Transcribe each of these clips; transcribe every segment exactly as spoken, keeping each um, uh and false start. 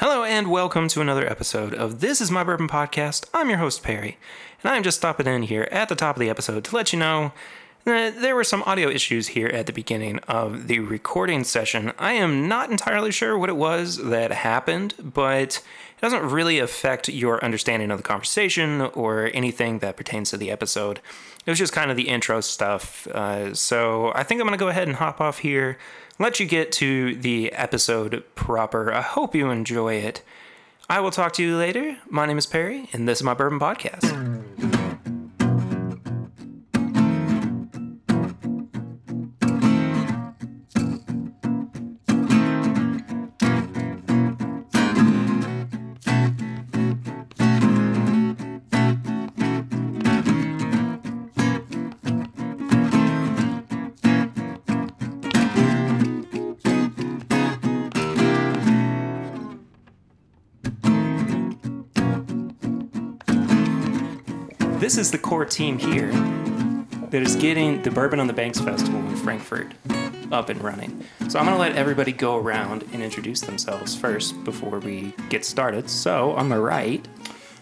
Hello and welcome to another episode of This Is My Bourbon Podcast. I'm your host, Perry, and I'm just stopping in here at the top of the episode to let you know that there were some audio issues here at the beginning of the recording session. I am not entirely sure what it was that happened, but it doesn't really affect your understanding of the conversation or anything that pertains to the episode. It was just kind of the intro stuff, uh, so I think I'm going to go ahead and hop off here. Let you get to the episode proper. I hope you enjoy it. I will talk to you later. My name is Perry, and this is my Bourbon Podcast. This is the core team here that is getting the Bourbon on the Banks Festival in Frankfurt up and running. So I'm going to let everybody go around and introduce themselves first before we get started. So on the right.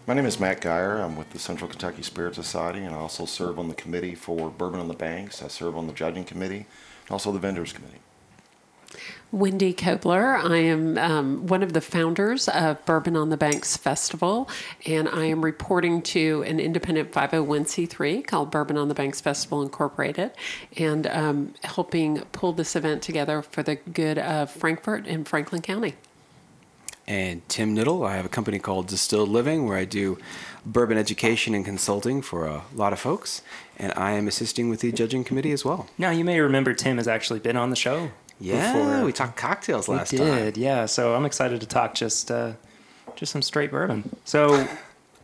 My name is Matt Geyer. I'm with the Central Kentucky Spirit Society, and I also serve on the committee for Bourbon on the Banks. I serve on the judging committee and also the vendors committee. Wendy Kobler. I am um, one of the founders of Bourbon on the Banks Festival, and I am reporting to an independent five oh one c three called Bourbon on the Banks Festival Incorporated, and um, helping pull this event together for the good of Frankfort and Franklin County. And Tim Nittle. I have a company called Distilled Living where I do bourbon education and consulting for a lot of folks, and I am assisting with the judging committee as well. Now, you may remember Tim has actually been on the show. Yeah, before. We talked cocktails last time. We did, time. yeah. So I'm excited to talk just uh, just some straight bourbon. So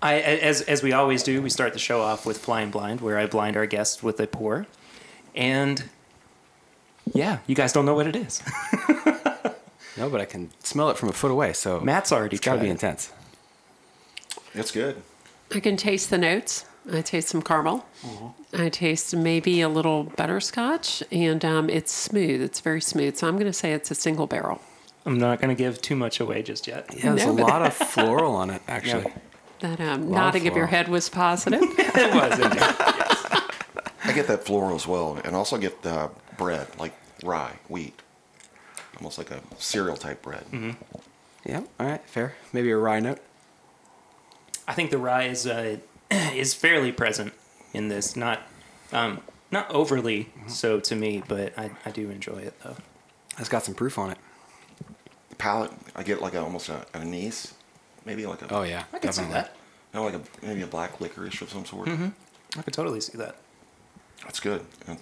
I, as as we always do, we start the show off with Flying Blind, where I blind our guests with a pour. And yeah, you guys don't know what it is. No, but I can smell it from a foot away. So Matt's already it's tried. It's got to be intense. It's good. I can taste the notes. I taste some caramel. Mm-hmm. I taste maybe a little butterscotch, and um, it's smooth. It's very smooth. So I'm going to say it's a single barrel. I'm not going to give too much away just yet. Yeah, there's no, a lot of floral on it, actually. Yeah. That um, nodding of your head was positive. It was, indeed. Yes. I get that floral as well, and also get the bread, like rye, wheat, almost like a cereal-type bread. Mm-hmm. Yeah, all right, fair. Maybe a rye note. I think the rye is... Uh, is fairly present in this, not um, not overly so to me, but I, I do enjoy it though. It's got some proof on it. The palate, I get like a, almost a, an anise, maybe like a. Oh yeah, I can see that. No, like a maybe a black licorice of some sort. Mm-hmm. I could totally see that. That's good. Yeah.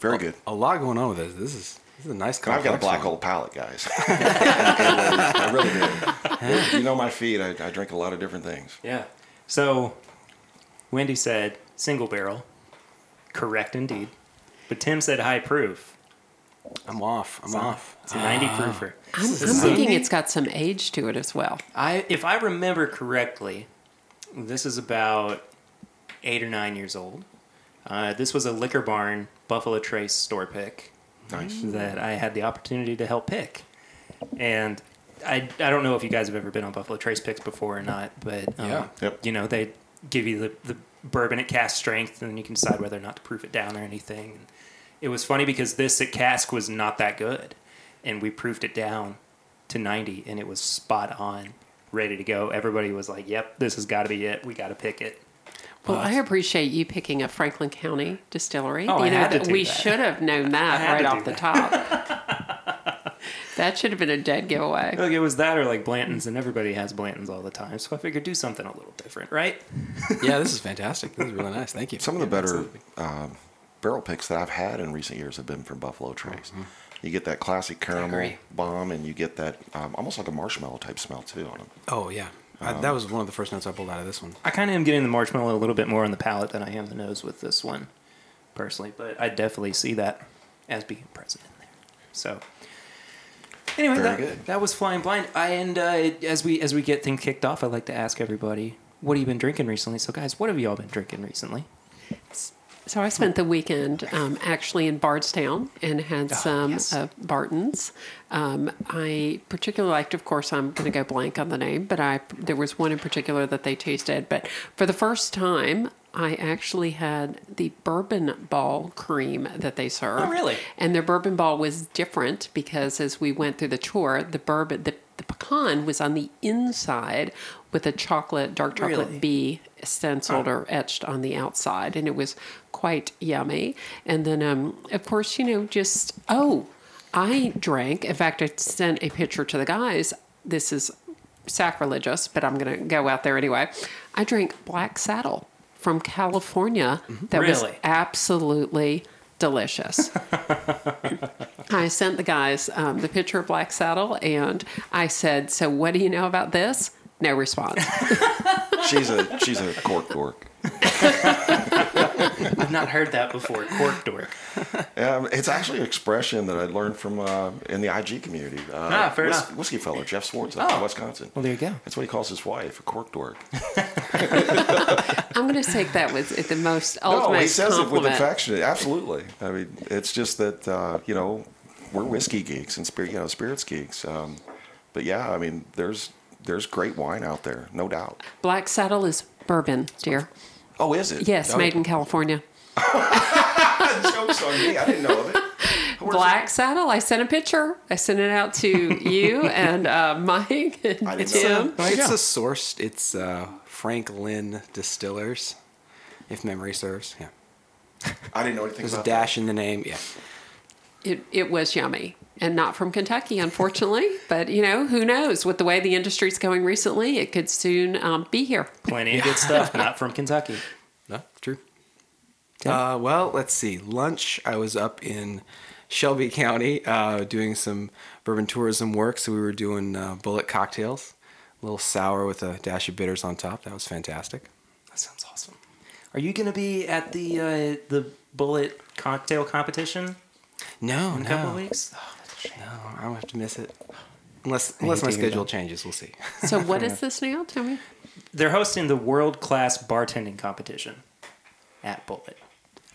Very a, good. A lot going on with this. This is this is a nice. I've got a black one. Old palate, guys. I really do. You know my feed. I, I drink a lot of different things. Yeah. So, Wendy said single barrel, correct indeed, but Tim said high proof. I'm off. I'm so, off. It's a ninety ah. proofer. I'm, I'm thinking it's got some age to it as well. I, if I remember correctly, this is about eight or nine years old. Uh, this was a Liquor Barn Buffalo Trace store pick. Nice. That I had the opportunity to help pick, and. I, I don't know if you guys have ever been on Buffalo Trace picks before or not, but um, yeah. Yep. You know, they give you the, the bourbon at cask strength, and then you can decide whether or not to proof it down or anything. And it was funny because this at cask was not that good, and we proofed it down to ninety, and it was spot on, ready to go. Everybody was like, yep, this has got to be it. We got to pick it. Well, I appreciate you picking a Franklin County distillery. Oh, you I know, had to do we that. should have known that right off that. the top. That should have been a dead giveaway. Look, it was that or like Blanton's, and everybody has Blanton's all the time. So I figured do something a little different, right? Yeah, this is fantastic. This is really nice. Thank you. Some of the better uh, barrel picks that I've had in recent years have been from Buffalo Trace. Mm-hmm. You get that classic caramel bomb, and you get that um, almost like a marshmallow type smell too on them. Oh yeah. Um, I, that was one of the first notes I pulled out of this one. I kind of am getting the marshmallow a little bit more on the palate than I am the nose with this one, personally. But I definitely see that as being present in there. So, anyway, that, that was Flying Blind. I, and uh, as we as we get things kicked off, I'd like to ask everybody, what have you been drinking recently? So, guys, what have you all been drinking recently? So I spent the weekend um, actually in Bardstown and had some oh, yes. uh, Bartons. Um, I particularly liked, of course, I'm going to go blank on the name, but I there was one in particular that they tasted. But for the first time, I actually had the bourbon ball cream that they served. Oh, really? And their bourbon ball was different because as we went through the tour, the bourbon, the, the pecan was on the inside with a chocolate, dark chocolate really? bee stenciled oh. or etched on the outside. And it was quite yummy. And then, um, of course, you know, just, oh, I drank. In fact, I sent a picture to the guys. This is sacrilegious, but I'm going to go out there anyway. I drank Black Saddle from California that really? was absolutely delicious. I sent the guys um, the picture of Black Saddle, and I said, so what do you know about this? No response. she's a she's a cork dork. I've not heard that before, cork dork. um, it's actually an expression that I learned from uh, in the I G community. Uh, ah, fair whis- enough. Whiskey fellow, Jeff Swartz out oh. in Wisconsin. Well, there you go. That's what he calls his wife, a cork dork. I'm going to take that with the most ultimate compliment. No, he says compliment. it with affection. Absolutely. I mean, it's just that, uh, you know, we're whiskey geeks and spirit, you know, spirits geeks. Um, but yeah, I mean, there's... There's great wine out there, no doubt. Black Saddle is bourbon, dear. Oh, is it? Yes, oh. made in California. Joke's on me. I didn't know of it. Where's Black it? Saddle. I sent a picture. I sent it out to you and uh, Mike and Tim. It's a, it's a sourced. It's uh, Frank Lynn Distillers, if memory serves. Yeah. I didn't know anything There's about There's a dash that. in the name. Yeah. It it was yummy. And not from Kentucky, unfortunately. But, you know, who knows? With the way the industry's going recently, it could soon um, be here. Plenty of good stuff, not from Kentucky. No, true. Yeah. Uh, well, let's see. Lunch, I was up in Shelby County uh, doing some bourbon tourism work. So we were doing uh, Bulleit cocktails, a little sour with a dash of bitters on top. That was fantastic. That sounds awesome. Are you going to be at the, uh, the Bulleit cocktail competition? No, in no. a couple of weeks? No, I don't have to miss it. Unless unless my schedule changes, we'll see. So what is this now? Tell me. They're hosting the world-class bartending competition at Bulleit.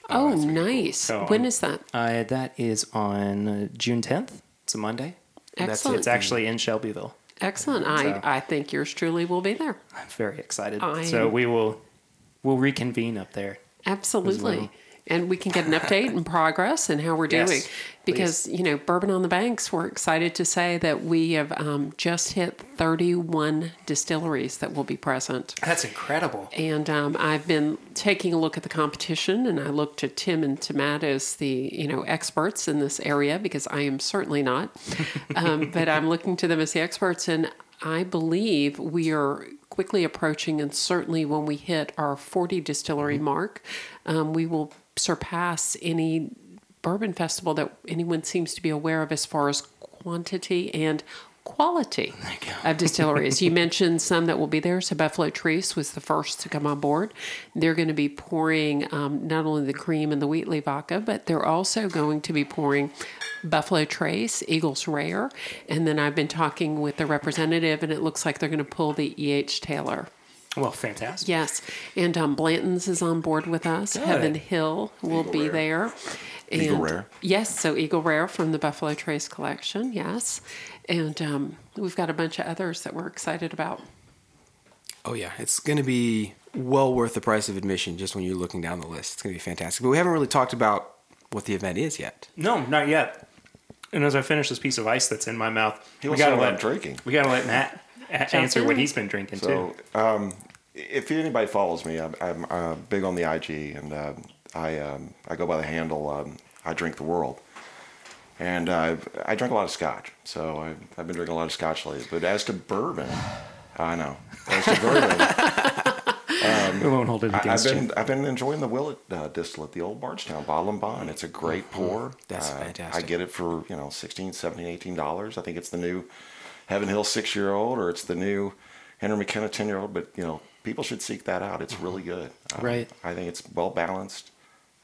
Oh, oh nice. Cool. So when on, is that? Uh, that is on uh, June tenth. It's a Monday. Excellent. That's, it's actually in Shelbyville. Excellent. Um, so I, I think yours truly will be there. I'm very excited. I... So we will we'll reconvene up there. Absolutely. And we can get an update and progress and how we're doing. Yes, because, please. you know, Bourbon on the Banks, we're excited to say that we have um, just hit thirty-one distilleries that will be present. That's incredible. And um, I've been taking a look at the competition, and I look to Tim and to Matt as the, you know, experts in this area, because I am certainly not. um, but I'm looking to them as the experts, and I believe we are quickly approaching, and certainly when we hit our forty distillery mm-hmm. mark, um, we will surpass any bourbon festival that anyone seems to be aware of as far as quantity and quality of distilleries. You mentioned some that will be there. So Buffalo Trace was the first to come on board. They're going to be pouring um, not only the cream and the Wheatley vodka, but they're also going to be pouring Buffalo Trace, Eagle Rare, and then I've been talking with the representative, and it looks like they're going to pull the E H. Taylor. Well, fantastic. Yes. And um, Blanton's is on board with us. Good. Heaven Hill will Eagle be Rare. there. And Eagle Rare. Yes, so Eagle Rare from the Buffalo Trace collection, yes. And um, we've got a bunch of others that we're excited about. Oh, yeah. It's going to be well worth the price of admission just when you're looking down the list. It's going to be fantastic. But we haven't really talked about what the event is yet. No, not yet. And as I finish this piece of ice that's in my mouth, he we got to let drinking. We got to let Matt answer what he's been drinking so, too. Um, if anybody follows me, I'm, I'm uh, big on the I G, and uh, I um, I go by the handle. Um, I drink the world, and uh, I drink a lot of scotch. So I've, I've been drinking a lot of scotch lately. But as to bourbon, I know. As to bourbon, um, we won't hold it against I, I've been you. I've been enjoying the Willet uh, distillate, the old Bardstown bottle and bond. It's a great pour. That's uh, fantastic. I get it for you know sixteen, seventeen, eighteen dollars. I think it's the new Heaven Hill six-year-old, or it's the new Henry McKenna ten-year-old, but, you know, people should seek that out. It's really good. Uh, right. I think it's well-balanced.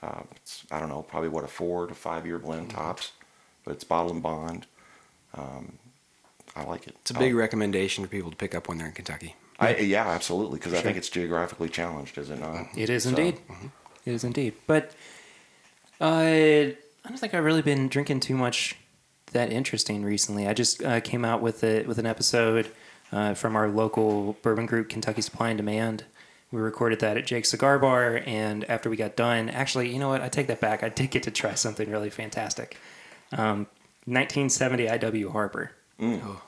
Uh, it's, I don't know, probably, what, a four- to five-year blend mm-hmm. tops, but it's bottle and bond. Um, I like it. It's a big I'll, recommendation for people to pick up when they're in Kentucky. I, yeah, absolutely, because sure. I think it's geographically challenged, is it not? It is so, indeed. Mm-hmm. It is indeed. But uh, I don't think I've really been drinking too much that interesting recently. I just uh, came out with a, with an episode uh, from our local bourbon group, Kentucky Supply and Demand. We recorded that at Jake's Cigar Bar, and after we got done, actually, you know what? I take that back. I did get to try something really fantastic. Um, nineteen seventy I W Harper. Mm. Oh.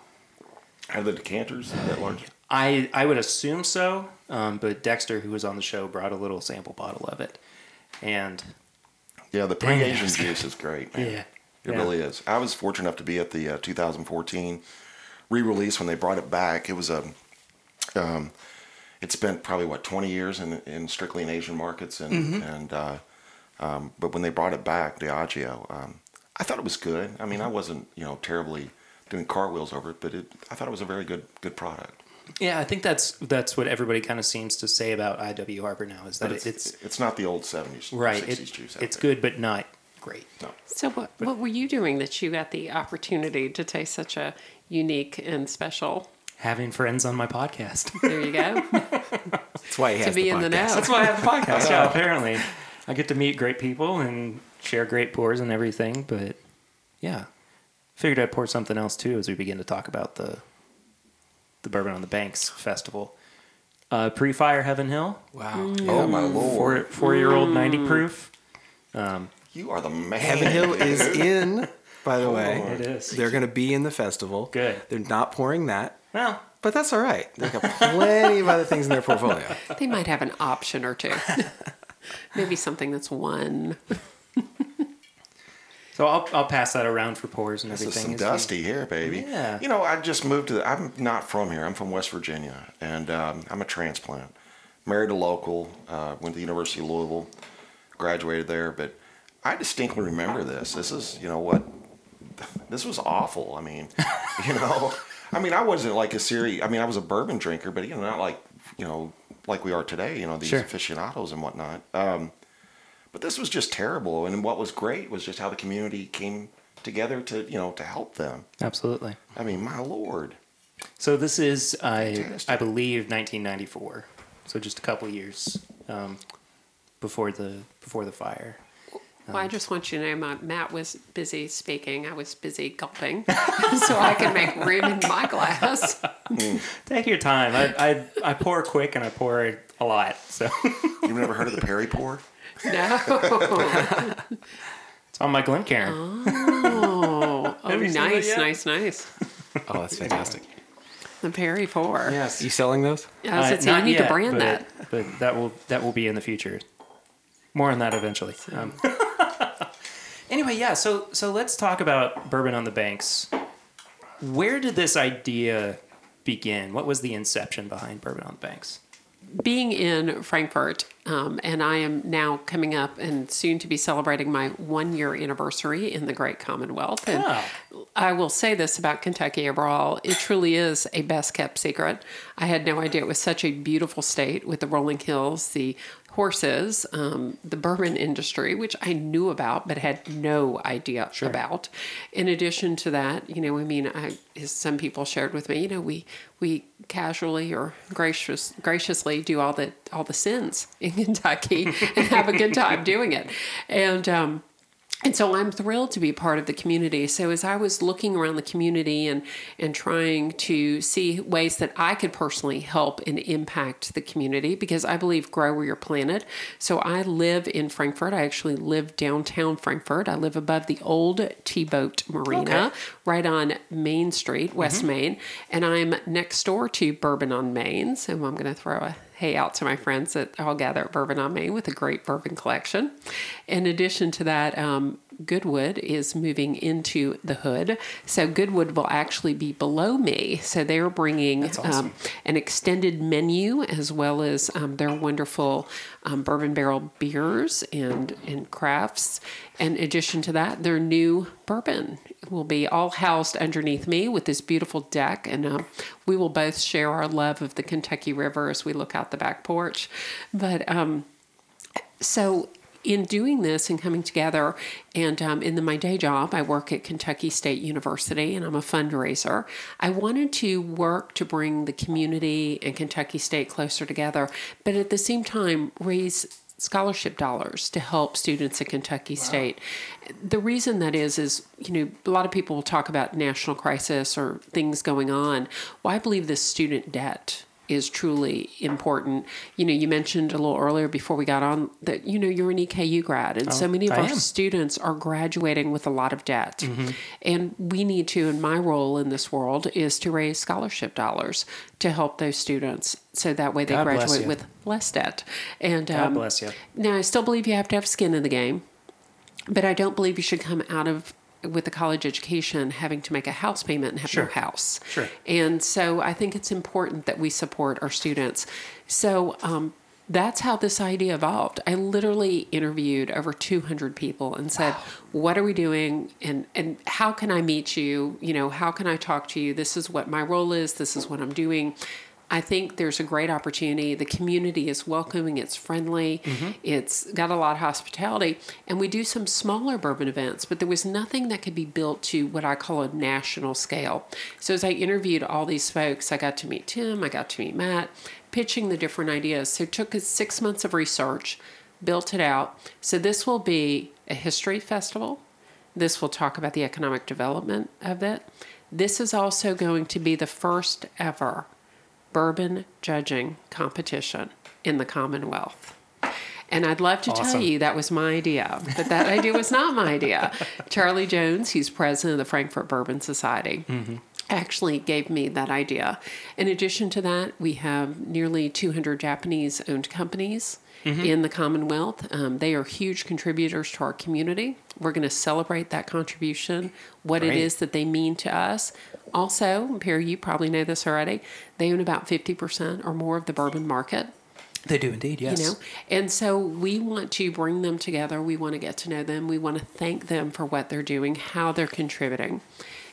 Are the decanters that large? I, I would assume so, um, but Dexter, who was on the show, brought a little sample bottle of it. And yeah, the pre-Asian juice is great, man. Yeah. It yeah. really is. I was fortunate enough to be at the uh, two thousand fourteen re-release when they brought it back. It was a, um, it spent probably what twenty years in in strictly in Asian markets, and mm-hmm. and uh, um, but when they brought it back, Diageo, um, I thought it was good. I mean, I wasn't you know terribly doing cartwheels over it, but it, I thought it was a very good good product. Yeah, I think that's that's what everybody kind of seems to say about I W Harper now is that it's, it's it's not the old seventies, right? sixties it, juice. It's there. Good, but not. Great. No. So what what were you doing that you got the opportunity to taste such a unique and special? Having friends on my podcast. There you go. That's why I have to be the in the know. That's why I have the podcast. Yeah, apparently, I get to meet great people and share great pours and everything. But yeah, figured I'd pour something else too as we begin to talk about the the Bourbon on the Banks festival. Uh, pre-fire Heaven Hill. Wow. Mm. Oh my lord. Four, four-year-old mm. ninety proof. Um, You are the man. Heaven Hill is in, by the oh, way. It is. They're going to be in the festival. Good. They're not pouring that. No. But that's all right. They've got plenty of other things in their portfolio. They might have an option or two. Maybe something that's one. So I'll I'll pass that around for pours and this everything. This is some is dusty you? Here, baby. Yeah. You know, I just moved to the... I'm not from here. I'm from West Virginia, and um, I'm a transplant. Married a local. Uh, went to the University of Louisville. Graduated there, but... I distinctly remember this. This is, you know what, this was awful. I mean, you know, I mean, I wasn't like a serious, I mean, I was a bourbon drinker, but, you know, not like, you know, like we are today, you know, these sure. aficionados and whatnot. Um, but this was just terrible. And what was great was just how the community came together to, you know, to help them. Absolutely. I mean, my Lord. So this is, I, I believe, nineteen ninety-four. So just a couple of years um, before the before the fire. Well, I just want you to know Matt was busy speaking. I was busy gulping so I could make room in my glass. Take your time. I, I I pour quick and I pour a lot. So you've never heard of the Perry pour? No. It's on my Glencairn. Oh, oh nice, nice, nice. Oh, that's fantastic. The Perry pour. Yes. Are you selling those? Yeah, uh, so you need yet, to brand but, that. But that will that will be in the future. More on that eventually. Um, Anyway, yeah, so so let's talk about Bourbon on the Banks. Where did this idea begin? What was the inception behind Bourbon on the Banks? Being in Frankfurt, um, and I am now coming up and soon to be celebrating my one-year anniversary in the Great Commonwealth. And oh. I will say this about Kentucky overall. It truly is a best-kept secret. I had no idea it was such a beautiful state with the rolling hills, the horses, um, the bourbon industry, which I knew about, but had no idea sure. about. In addition to that, you know, I mean, I, as some people shared with me, you know, we, we casually or gracious, graciously do all the, all the sins in Kentucky and have a good time doing it. And, um, And so I'm thrilled to be part of the community. So as I was looking around the community and, and trying to see ways that I could personally help and impact the community, because I believe grow where you're planted. So I live in Frankfurt. I actually live downtown Frankfurt. I live above the old T-boat Marina, okay. right on Main Street, West mm-hmm. Main. And I'm next door to Bourbon on Main. So I'm going to throw a... hey out to my friends that all gather at Bourbon on Main with a great bourbon collection. In addition to that, um, Goodwood is moving into the hood. So Goodwood will actually be below me. So they're bringing That's awesome. um, an extended menu as well as um, their wonderful um, bourbon barrel beers and, and crafts. In addition to that, their new bourbon will be all housed underneath me with this beautiful deck. And um, we will both share our love of the Kentucky River as we look out the back porch. But um, so in doing this and coming together, and um, in the, my day job, I work at Kentucky State University, and I'm a fundraiser. I wanted to work to bring the community and Kentucky State closer together, but at the same time raise scholarship dollars to help students at Kentucky wow. State. The reason that is, is, you know, a lot of people will talk about national crisis or things going on. Well, I believe this student debt is truly important. You know, you mentioned a little earlier before we got on that, you know, you're an E K U grad, and oh, so many of I our am. students are graduating with a lot of debt. Mm-hmm. And we need to, and my role in this world is to raise scholarship dollars to help those students so that way they God graduate with less debt. And God um, bless you. Now, I still believe you have to have skin in the game, but I don't believe you should come out of with a college education, having to make a house payment and have sure. no house. Sure. And so I think it's important that we support our students. So um, that's how this idea evolved. I literally interviewed over two hundred people and said, wow. what are we doing? And, and how can I meet you? You know, how can I talk to you? This is what my role is. This is what I'm doing. I think there's a great opportunity. The community is welcoming. It's friendly. Mm-hmm. It's got a lot of hospitality. And we do some smaller bourbon events, but there was nothing that could be built to what I call a national scale. So as I interviewed all these folks, I got to meet Tim. I got to meet Matt, pitching the different ideas. So it took us six months of research, built it out. So this will be a history festival. This will talk about the economic development of it. This is also going to be the first ever bourbon judging competition in the Commonwealth. And I'd love to awesome. tell you that was my idea, but that idea was not my idea. Charlie Jones, he's president of the Frankfurt Bourbon Society, mm-hmm. actually gave me that idea. In addition to that, we have nearly two hundred Japanese-owned companies mm-hmm. in the Commonwealth. Um, they are huge contributors to our community. We're going to celebrate that contribution, what Great. it is that they mean to us. Also, Perry, you probably know this already, they own about fifty percent or more of the bourbon market. They do indeed, yes. You know? And so we want to bring them together. We want to get to know them. We want to thank them for what they're doing, how they're contributing,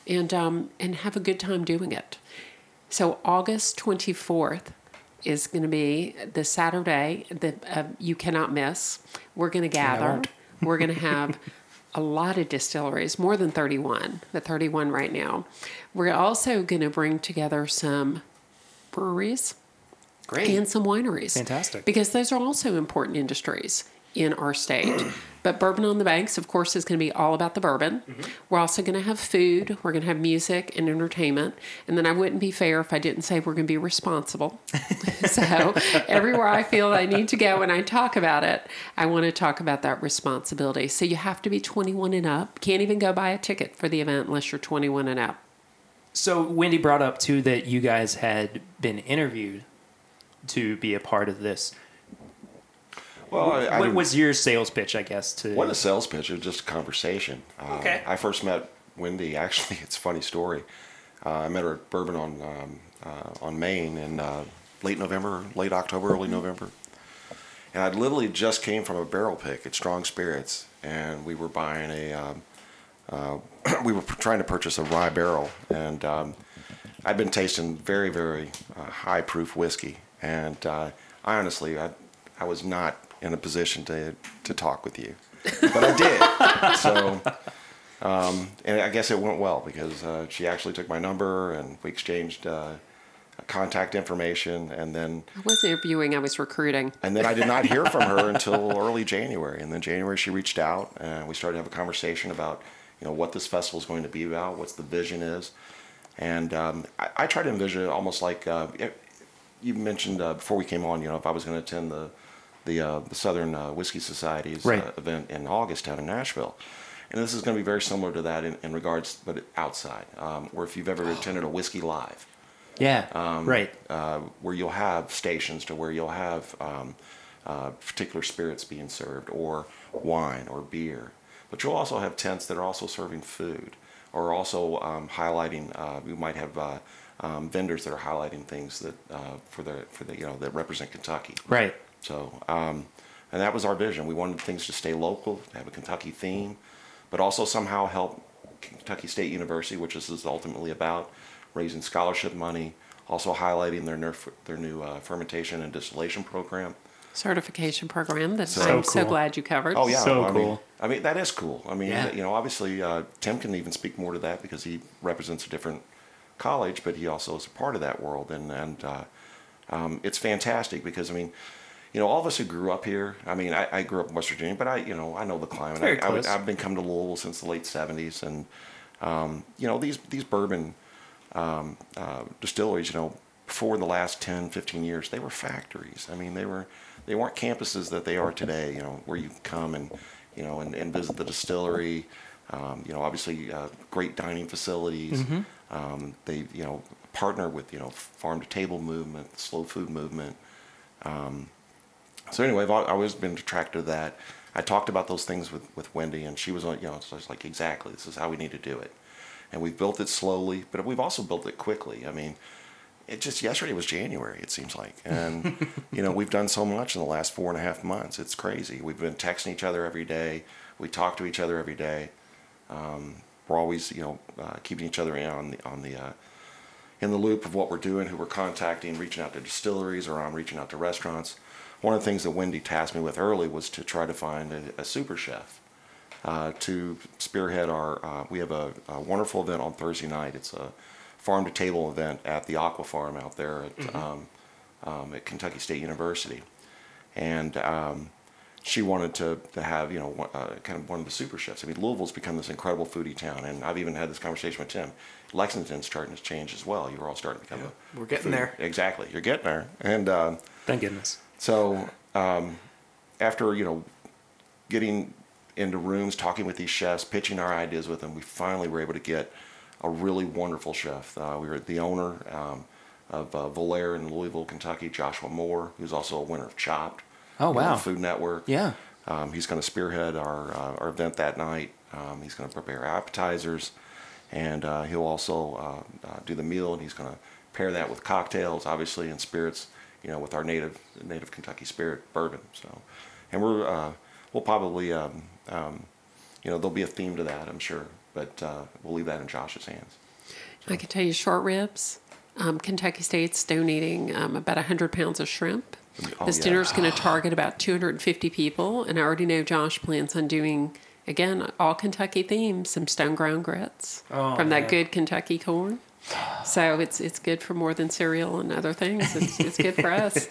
and um, and have a good time doing it. So August twenty-fourth is going to be the Saturday that uh, you cannot miss. We're going to gather. We're going to have a lot of distilleries, more than thirty-one, the thirty-one right now. We're also going to bring together some breweries Great. and some wineries. Fantastic. Because those are also important industries in our state. But Bourbon on the Banks, of course, is going to be all about the bourbon. Mm-hmm. We're also going to have food. We're going to have music and entertainment. And then I wouldn't be fair if I didn't say we're going to be responsible. So everywhere I feel I need to go when I talk about it, I want to talk about that responsibility. So you have to be twenty-one and up. Can't even go buy a ticket for the event unless you're twenty-one and up. So Wendy brought up, too, that you guys had been interviewed to be a part of this. Well, I, I what was your sales pitch, I guess? To What a sales pitch. It was just a conversation. Okay. Uh, I first met Wendy, actually, it's a funny story. Uh, I met her at Bourbon on um, uh, on Main in uh, late November, late October, early November. And I literally just came from a barrel pick at Strong Spirits, and we were buying a, um, uh, we were trying to purchase a rye barrel. And um, I'd been tasting very, very uh, high-proof whiskey. And uh, I honestly, I, I was not in a position to to talk with you, but I did. So, um, and I guess it went well because uh, she actually took my number and we exchanged uh, contact information, and then I wasn't interviewing; I was recruiting. And then I did not hear from her until early January, and then January she reached out, and we started to have a conversation about you know what this festival is going to be about, what's the vision is, and um, I, I try to envision it almost like uh, it, you mentioned uh, before we came on. You know, if I was going to attend the The, uh, the Southern uh, Whiskey Society's right. uh, event in August down in Nashville. And this is going to be very similar to that in, in regards, but outside, um, or if you've ever attended a Whiskey Live. Yeah, um, right. Uh, where you'll have stations to where you'll have um, uh, particular spirits being served, or wine, or beer. But you'll also have tents that are also serving food, or also um, highlighting, uh, you might have uh, um, vendors that are highlighting things that uh, for the, for the, you know, that represent Kentucky. Right. So, um, and that was our vision. We wanted things to stay local, have a Kentucky theme, but also somehow help Kentucky State University, which this is ultimately about, raising scholarship money, also highlighting their nerf, their new uh, fermentation and distillation program. Certification program that so I'm cool. so glad you covered. Oh, yeah. So I cool. Mean, I mean, that is cool. I mean, yeah. you know, obviously uh, Tim can even speak more to that because he represents a different college, but he also is a part of that world. And, and uh, um, it's fantastic because, I mean, you know, all of us who grew up here, I mean, I, I grew up in West Virginia, but I, you know, I know the climate. Very I, close. I, I've been coming to Louisville since the late seventies, and, um, you know, these, these bourbon um, uh, distilleries, you know, for the last ten, fifteen years, they were factories. I mean, they were, they weren't campuses that they are today, you know, where you come and, you know, and, and visit the distillery. Um, you know, obviously, uh, great dining facilities. Mm-hmm. Um, they, you know, partner with, you know, farm to table movement, slow food movement. Um, so anyway, I've always been attracted to that. I talked about those things with, with Wendy, and she was, you know, so I was like, exactly, this is how we need to do it. And we've built it slowly, but we've also built it quickly. I mean, it just, yesterday was January, it seems like. And, you know, we've done so much in the last four and a half months. It's crazy. We've been texting each other every day. We talk to each other every day. Um, we're always, you know, uh, keeping each other on the, on the, uh, in the loop of what we're doing, who we're contacting, reaching out to distilleries, or I'm reaching out to restaurants. One of the things that Wendy tasked me with early was to try to find a, a super chef uh, to spearhead our, uh, we have a, a wonderful event on Thursday night. It's a farm to table event at the Aqua Farm out there at, mm-hmm. um, um, at Kentucky State University. And um, she wanted to, to have, you know, uh, kind of one of the super chefs. I mean, Louisville's become this incredible foodie town, and I've even had this conversation with Tim. Lexington's starting to change as well. You're all starting to become yeah, a... We're getting food. There. Exactly. You're getting there. And uh, thank goodness. So um, after, you know, getting into rooms, talking with these chefs, pitching our ideas with them, we finally were able to get a really wonderful chef. Uh, we were the owner um, of uh, Volaire in Louisville, Kentucky, Joshua Moore, who's also a winner of Chopped. Oh, wow. Food Network. Yeah. Um, he's going to spearhead our uh, our event that night. Um, he's going to prepare appetizers, and uh, he'll also uh, uh, do the meal, and he's going to pair that with cocktails, obviously, and spirits, you know, with our native native Kentucky spirit, bourbon. So, and we're, uh, we'll probably, um, um, you know, there'll be a theme to that, I'm sure, but uh, we'll leave that in Josh's hands. So. I can tell you short ribs. Um, Kentucky State's donating um, about one hundred pounds of shrimp. Oh, this yeah. dinner's going to target about two hundred fifty people, and I already know Josh plans on doing, again, all Kentucky themes, some stone-ground grits oh, from that man. good Kentucky corn. So it's it's good for more than cereal and other things. It's it's good for us.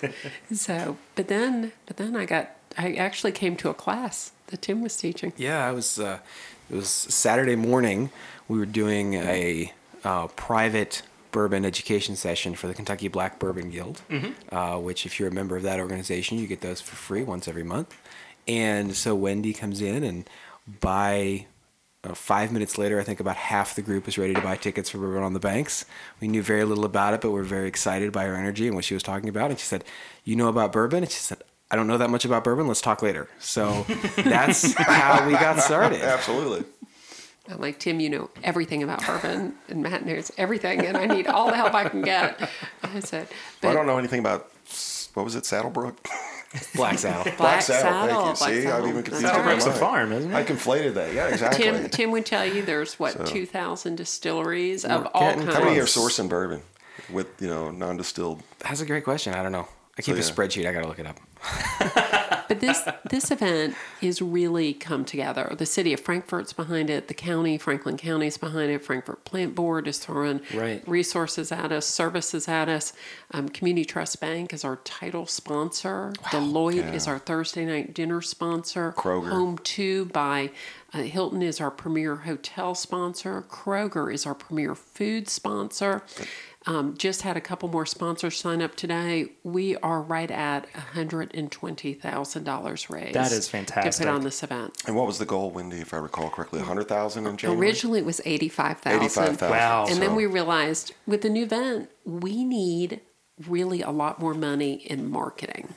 So, but then but then I got I actually came to a class that Tim was teaching. Yeah, I was. Uh, it was Saturday morning. We were doing a uh, private bourbon education session for the Kentucky Black Bourbon Guild, mm-hmm. uh, which if you're a member of that organization, you get those for free once every month. And so Wendy comes in, and by uh, five minutes later, I think about half the group was ready to buy tickets for Bourbon on the Banks. We knew very little about it, but we were very excited by her energy and what she was talking about. And she said, "You know about bourbon?" And she said, "I don't know that much about bourbon. Let's talk later." So that's how we got started. Absolutely. I'm like, "Tim, you know everything about bourbon, and Matt knows everything, and I need all the help I can get." I said, but, well, I don't know anything about, what was it, Saddlebrook? Black Saddle. Black, Black Saddle, Saddle, thank you. See, I've even confused my mind. It's a farm, isn't it? I conflated that, yeah, exactly. Tim, Tim would tell you there's, what, so, two thousand distilleries of all kinds. How many are sourcing bourbon with, you know, non-distilled? That's a great question. I don't know. I keep so, yeah. a spreadsheet. I got to look it up. But this this event is really come together. The city of Frankfort's behind it. The county, Franklin County's behind it. Frankfort Plant Board is throwing right. resources at us, services at us. Um, Community Trust Bank is our title sponsor. Wow. Deloitte yeah. is our Thursday night dinner sponsor. Kroger. Home two by uh, Hilton is our premier hotel sponsor. Kroger is our premier food sponsor. Um, just had a couple more sponsors sign up today. We are right at one hundred twenty thousand dollars raised. That is fantastic. To put on this event. And what was the goal, Wendy, if I recall correctly? one hundred thousand dollars in January? Originally, it was eighty-five thousand dollars. eighty-five thousand dollars. Wow. And so. Then we realized with the new event, we need really a lot more money in marketing.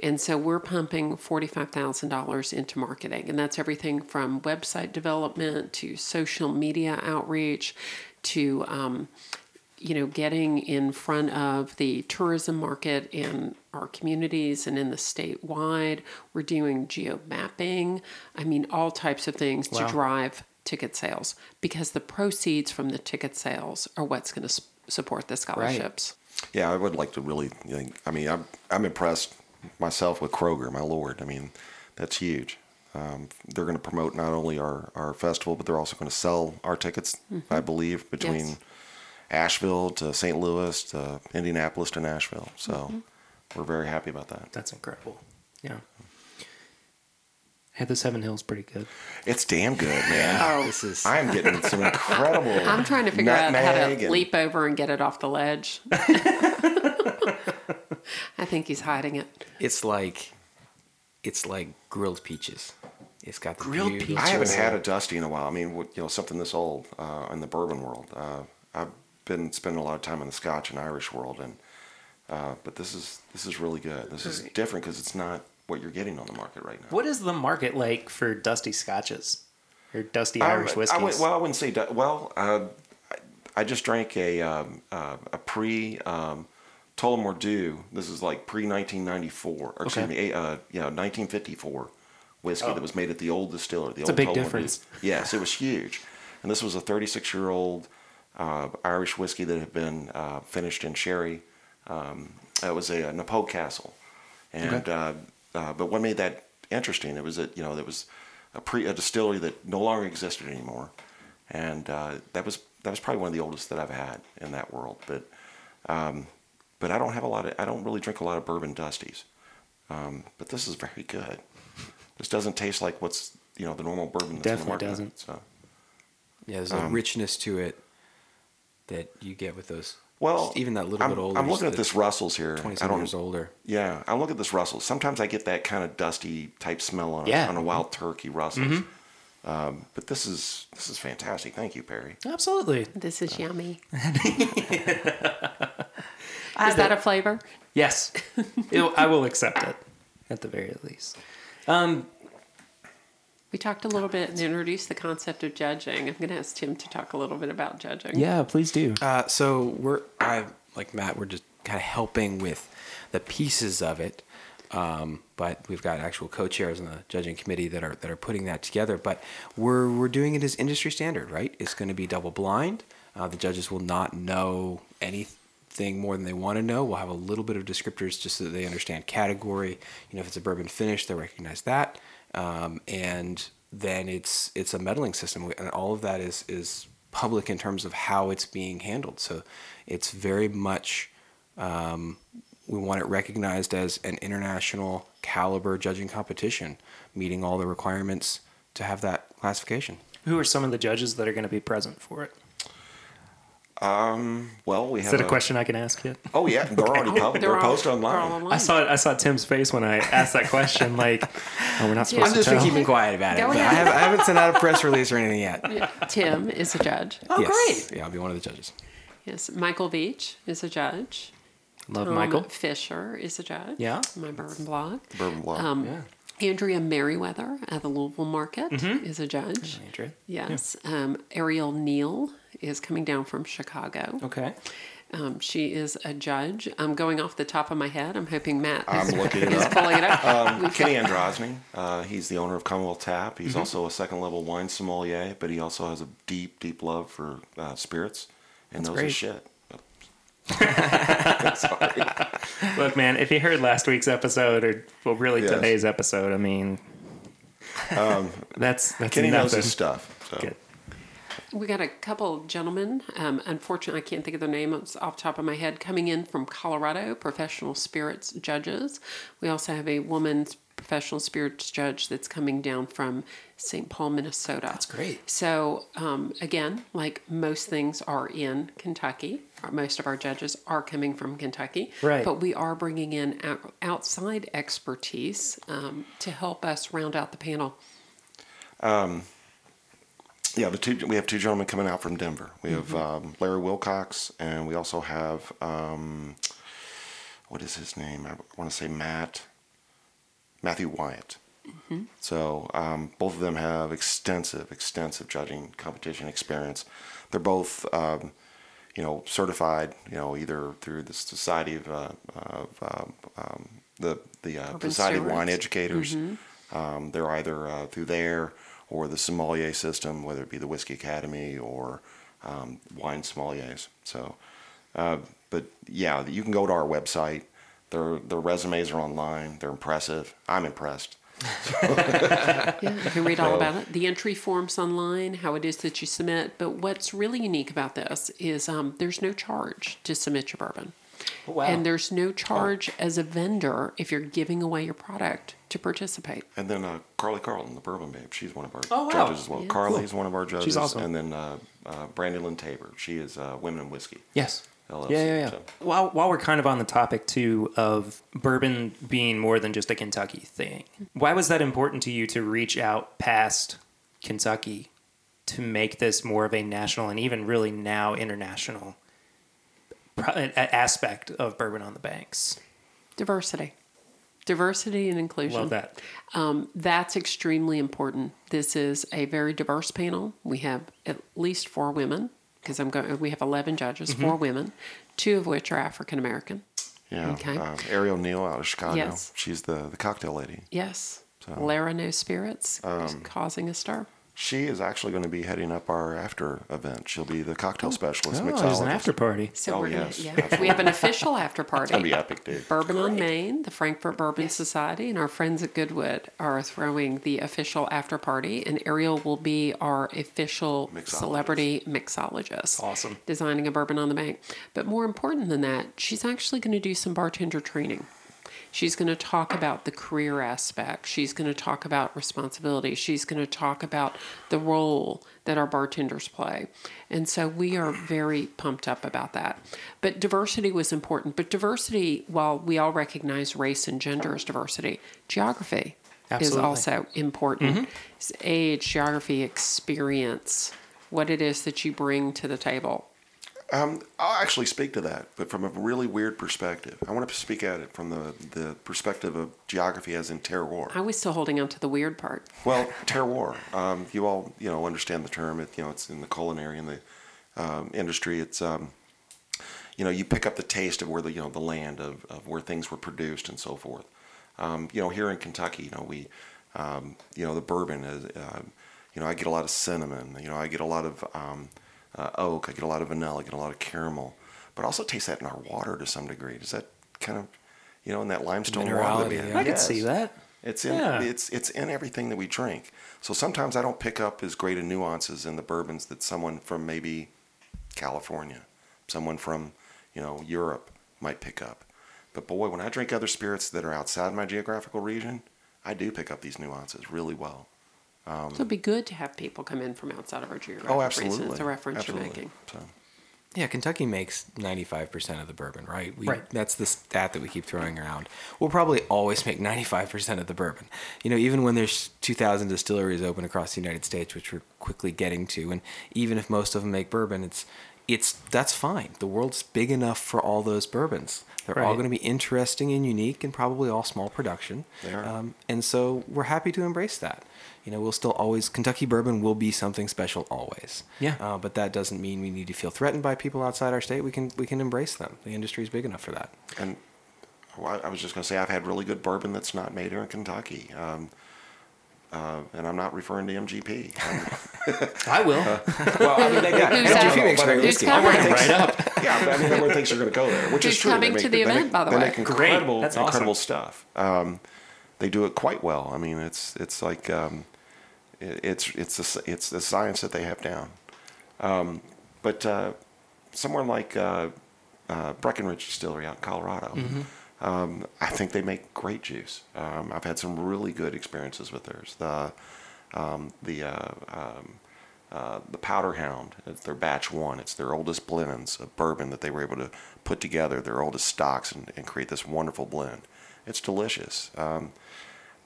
And so we're pumping forty-five thousand dollars into marketing. And that's everything from website development to social media outreach to... Um, you know, getting in front of the tourism market in our communities and in the statewide. We're doing geo mapping. I mean, all types of things wow. to drive ticket sales, because the proceeds from the ticket sales are what's going to su- support the scholarships. Right. Yeah, I would like to really, you know, I mean, I'm, I'm impressed myself with Kroger, my Lord. I mean, that's huge. Um, they're going to promote not only our, our festival, but they're also going to sell our tickets, mm-hmm. I believe, between... Yes. Asheville to Saint Louis to Indianapolis to Nashville. So, mm-hmm. we're very happy about that. That's incredible. Yeah. Hey, this Heaven Hill is pretty good. It's damn good, man. Oh, this is. I'm getting some incredible. I'm trying to figure out how to and... leap over and get it off the ledge. I think he's hiding it. It's like, it's like grilled peaches. It's got the grilled peaches. I haven't had a Dusty in a while. I mean, you know, something this old uh, in the bourbon world. Uh, I've been spending a lot of time in the Scotch and Irish world, and uh, but this is this is really good. This is different because it's not what you're getting on the market right now. What is the market like for Dusty Scotches or Dusty Irish um, whiskeys? I would, well, I wouldn't say... Du- well, uh, I just drank a um, uh, a pre um, Tullamore Dew. This is like pre nineteen ninety-four. Or okay. Excuse me, uh, yeah, nineteen fifty-four whiskey oh. that was made at the old distiller. The it's old a big Tullamore difference. Dew. Yes, it was huge. And this was a thirty-six-year-old uh, Irish whiskey that had been uh, finished in sherry. Um, it was a, a Napo Castle. And... Okay. Uh, Uh, but what made that interesting, it was that, you know, there was a pre a distillery that no longer existed anymore. And uh, that was that was probably one of the oldest that I've had in that world. But um, but I don't have a lot of, I don't really drink a lot of bourbon Dusties. Um, but this is very good. This doesn't taste like what's, you know, the normal bourbon. That's Definitely in the market, doesn't. So. Yeah, there's um, a richness to it that you get with those. Well, just even that little I'm, bit older. I'm looking at this Russell's here. twenty-seven years older. Yeah, I look at this Russell's. Sometimes I get that kind of dusty type smell on, yeah. a, on a wild turkey Russell's. Mm-hmm. Um, but this is this is fantastic. Thank you, Perry. Absolutely. This is uh, yummy. Is that a flavor? Yes. It'll, I will accept it at the very least. Um, we talked a little bit and introduced the concept of judging. I'm going to ask Tim to talk a little bit about judging. Yeah, please do. Uh, so we're, I like Matt, we're just kind of helping with the pieces of it, um, but we've got actual co-chairs on the judging committee that are that are putting that together. But we're we're doing it as industry standard, right? It's going to be double blind. Uh, the judges will not know anything more than they want to know. We'll have a little bit of descriptors just so that they understand category. You know, if it's a bourbon finish, they'll recognize that. Um, and then it's it's a meddling system, and all of that is is public in terms of how it's being handled. So it's very much um, we want it recognized as an international caliber judging competition, meeting all the requirements to have that classification. Who are some of the judges that are going to be present for it? Um, well, we have. Is that a, a question I can ask yet? Oh yeah, they're okay. already public. They're, they're posted online. online. I saw I saw Tim's face when I asked that question. Like, oh, we're not supposed. Yeah. to I'm just tell. Been keeping quiet about it. But I, have, I haven't sent out a press release or anything yet. Yeah. Tim is a judge. Oh, yes. Great! Yeah, I'll be one of the judges. Yes, Michael Beach is a judge. Love Tom Michael Fisher is a judge. Yeah, my bourbon blog. Bourbon blog. Um, yeah. Andrea Merriweather at the Louisville Market mm-hmm. is a judge. Andrea. Yes. Yeah. Um, Ariel Neal is coming down from Chicago. Okay. Um, she is a judge. I'm going off the top of my head. I'm hoping Matt I'm is, looking it is up. pulling it up. Um, Kenny Androsny. Uh, he's the owner of Commonwealth Tap. He's mm-hmm. also a second-level wine sommelier, but he also has a deep, deep love for uh, spirits. And That's those great. are shit. Sorry. Look, man, if you heard last week's episode or well, really yes. today's episode, I mean, um, that's, that's Kenny nothing. knows his stuff. So. Good. We got a couple gentlemen. Um, unfortunately, I can't think of their name off the top of my head. Coming in from Colorado, professional spirits judges. We also have a woman's professional spirits judge that's coming down from Saint Paul, Minnesota. That's great. So, um, again, like most things are in Kentucky. Most of our judges are coming from Kentucky. Right. But we are bringing in outside expertise um, to help us round out the panel. Um. Yeah, the two we have two gentlemen coming out from Denver. We have mm-hmm. um, Larry Wilcox, and we also have um, what is his name? I want to say Matt Matthew Wyatt. Mm-hmm. So um, both of them have extensive, extensive judging competition experience. They're both, um, you know, certified. You know, either through the Society of, uh, of um, the the uh, Society of Wine Educators. Mm-hmm. Um, they're either uh, through there. Or the sommelier system, whether it be the Whiskey Academy or um, wine sommeliers. So, uh, but yeah, you can go to our website. Their their resumes are online. They're impressive. I'm impressed. yeah, you can read all about it. The entry forms online, how it is that you submit. But what's really unique about this is um, there's no charge to submit your bourbon. Oh, wow. And there's no charge oh. as a vendor if you're giving away your product to participate. And then uh, Carly Carlton, the Bourbon Babe, she's one of our oh, wow. judges as well. Yeah. Carly's cool. one of our judges. She's awesome. And then uh, uh, Brandi Lynn Tabor. She is uh, Women in Whiskey. Yes. L L C, yeah, yeah, yeah. So. While, while we're kind of on the topic, too, of bourbon being more than just a Kentucky thing, why was that important to you to reach out past Kentucky to make this more of a national and even really now international aspect of Bourbon on the Banks? Diversity. Diversity and inclusion. Love that. Um, that's extremely important. This is a very diverse panel. We have at least four women. Because I'm going, we have eleven judges, mm-hmm. four women, two of which are African American. Yeah. Okay. Um, Ariel Neal out of Chicago. Yes. She's the, the cocktail lady. Yes. So, Lara No Spirits um, is causing a stir. She is actually going to be heading up our after event. She'll be the cocktail specialist. Oh, there's an after party. So oh, we're yes. Gonna, yeah. We have an official after party. It's going to be epic, dude. Bourbon Great. on Main, the Frankfurt Bourbon yes. Society, and our friends at Goodwood are throwing the official after party, and Ariel will be our official mixologist. Celebrity mixologist. Awesome. Designing a Bourbon on the Bank. But more important than that, she's actually going to do some bartender training. She's going to talk about the career aspect. She's going to talk about responsibility. She's going to talk about the role that our bartenders play. And so we are very pumped up about that. But diversity was important. But diversity, while we all recognize race and gender as diversity, geography Absolutely. is also important. Mm-hmm. Age, geography, experience, what it is that you bring to the table. Um, I'll actually speak to that, but from a really weird perspective. I want to speak at it from the, the perspective of geography as in terroir. I was still holding on to the weird part. Well, terroir. Um, you all, you know, understand the term. It, you know, it's in the culinary and the um, industry. It's, um, you know, you pick up the taste of where the, you know, the land of, of where things were produced and so forth. Um, you know, here in Kentucky, you know, we, um, you know, the bourbon is, uh, you know, I get a lot of cinnamon. You know, I get a lot of... Um, Uh, oak, I get a lot of vanilla, I get a lot of caramel, but also taste that in our water to some degree. Does that kind of, you know, in that limestone water that we have? I can see that. It's in, yeah. it's, it's in everything that we drink. So sometimes I don't pick up as great a nuances in the bourbons that someone from maybe California, someone from, you know, Europe might pick up. But boy, when I drink other spirits that are outside my geographical region, I do pick up these nuances really well. Um, so it'd be good to have people come in from outside of our geographic oh, absolutely. region. It's a reference absolutely. you're making. So. Yeah, Kentucky makes ninety-five percent of the bourbon, right? We, right. That's the stat that we keep throwing around. We'll probably always make ninety-five percent of the bourbon. You know, even when there's two thousand distilleries open across the United States, which we're quickly getting to, and even if most of them make bourbon, it's it's that's fine. The world's big enough for all those bourbons. They're right. all going to be interesting and unique and probably all small production. They are. Um, and so we're happy to embrace that. You know, we'll still always, Kentucky bourbon will be something special always. Yeah. Uh, but that doesn't mean we need to feel threatened by people outside our state. We can we can embrace them. The industry is big enough for that. And well, I was just going to say, I've had really good bourbon that's not made here in Kentucky. Um, uh, and I'm not referring to M G P. I will. Uh, well, I mean, they got M G P makes great whiskey. I'm running right up. Yeah, but I mean, everyone thinks you're going to go there, which Who's is true. Coming make, to the event, make, by the way. They make incredible, that's awesome. incredible stuff. Um, they do it quite well. I mean, it's it's like... Um, It's it's a, it's the science that they have down, um, but uh, somewhere like uh, uh, Breckenridge Distillery out in Colorado, mm-hmm. um, I think they make great juice. Um, I've had some really good experiences with theirs. The um, the uh, um, uh, the Powder Hound, it's their batch one. It's their oldest blends of bourbon that they were able to put together, their oldest stocks, and, and create this wonderful blend. It's delicious. Um,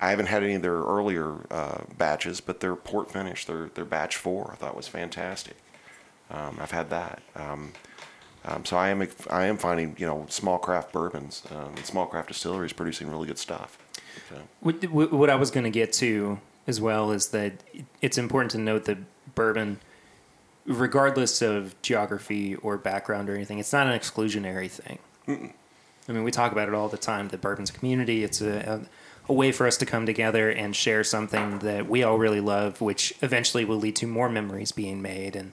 I haven't had any of their earlier uh, batches, but their port finish, their their batch four, I thought was fantastic. Um, I've had that, um, um, so I am I am finding you know small craft bourbons, um, small craft distilleries producing really good stuff. So. What, what I was going to get to as well is that it's important to note that bourbon, regardless of geography or background or anything, it's not an exclusionary thing. Mm-mm. I mean, we talk about it all the time. The bourbon's community, it's a, a a way for us to come together and share something that we all really love, which eventually will lead to more memories being made. And,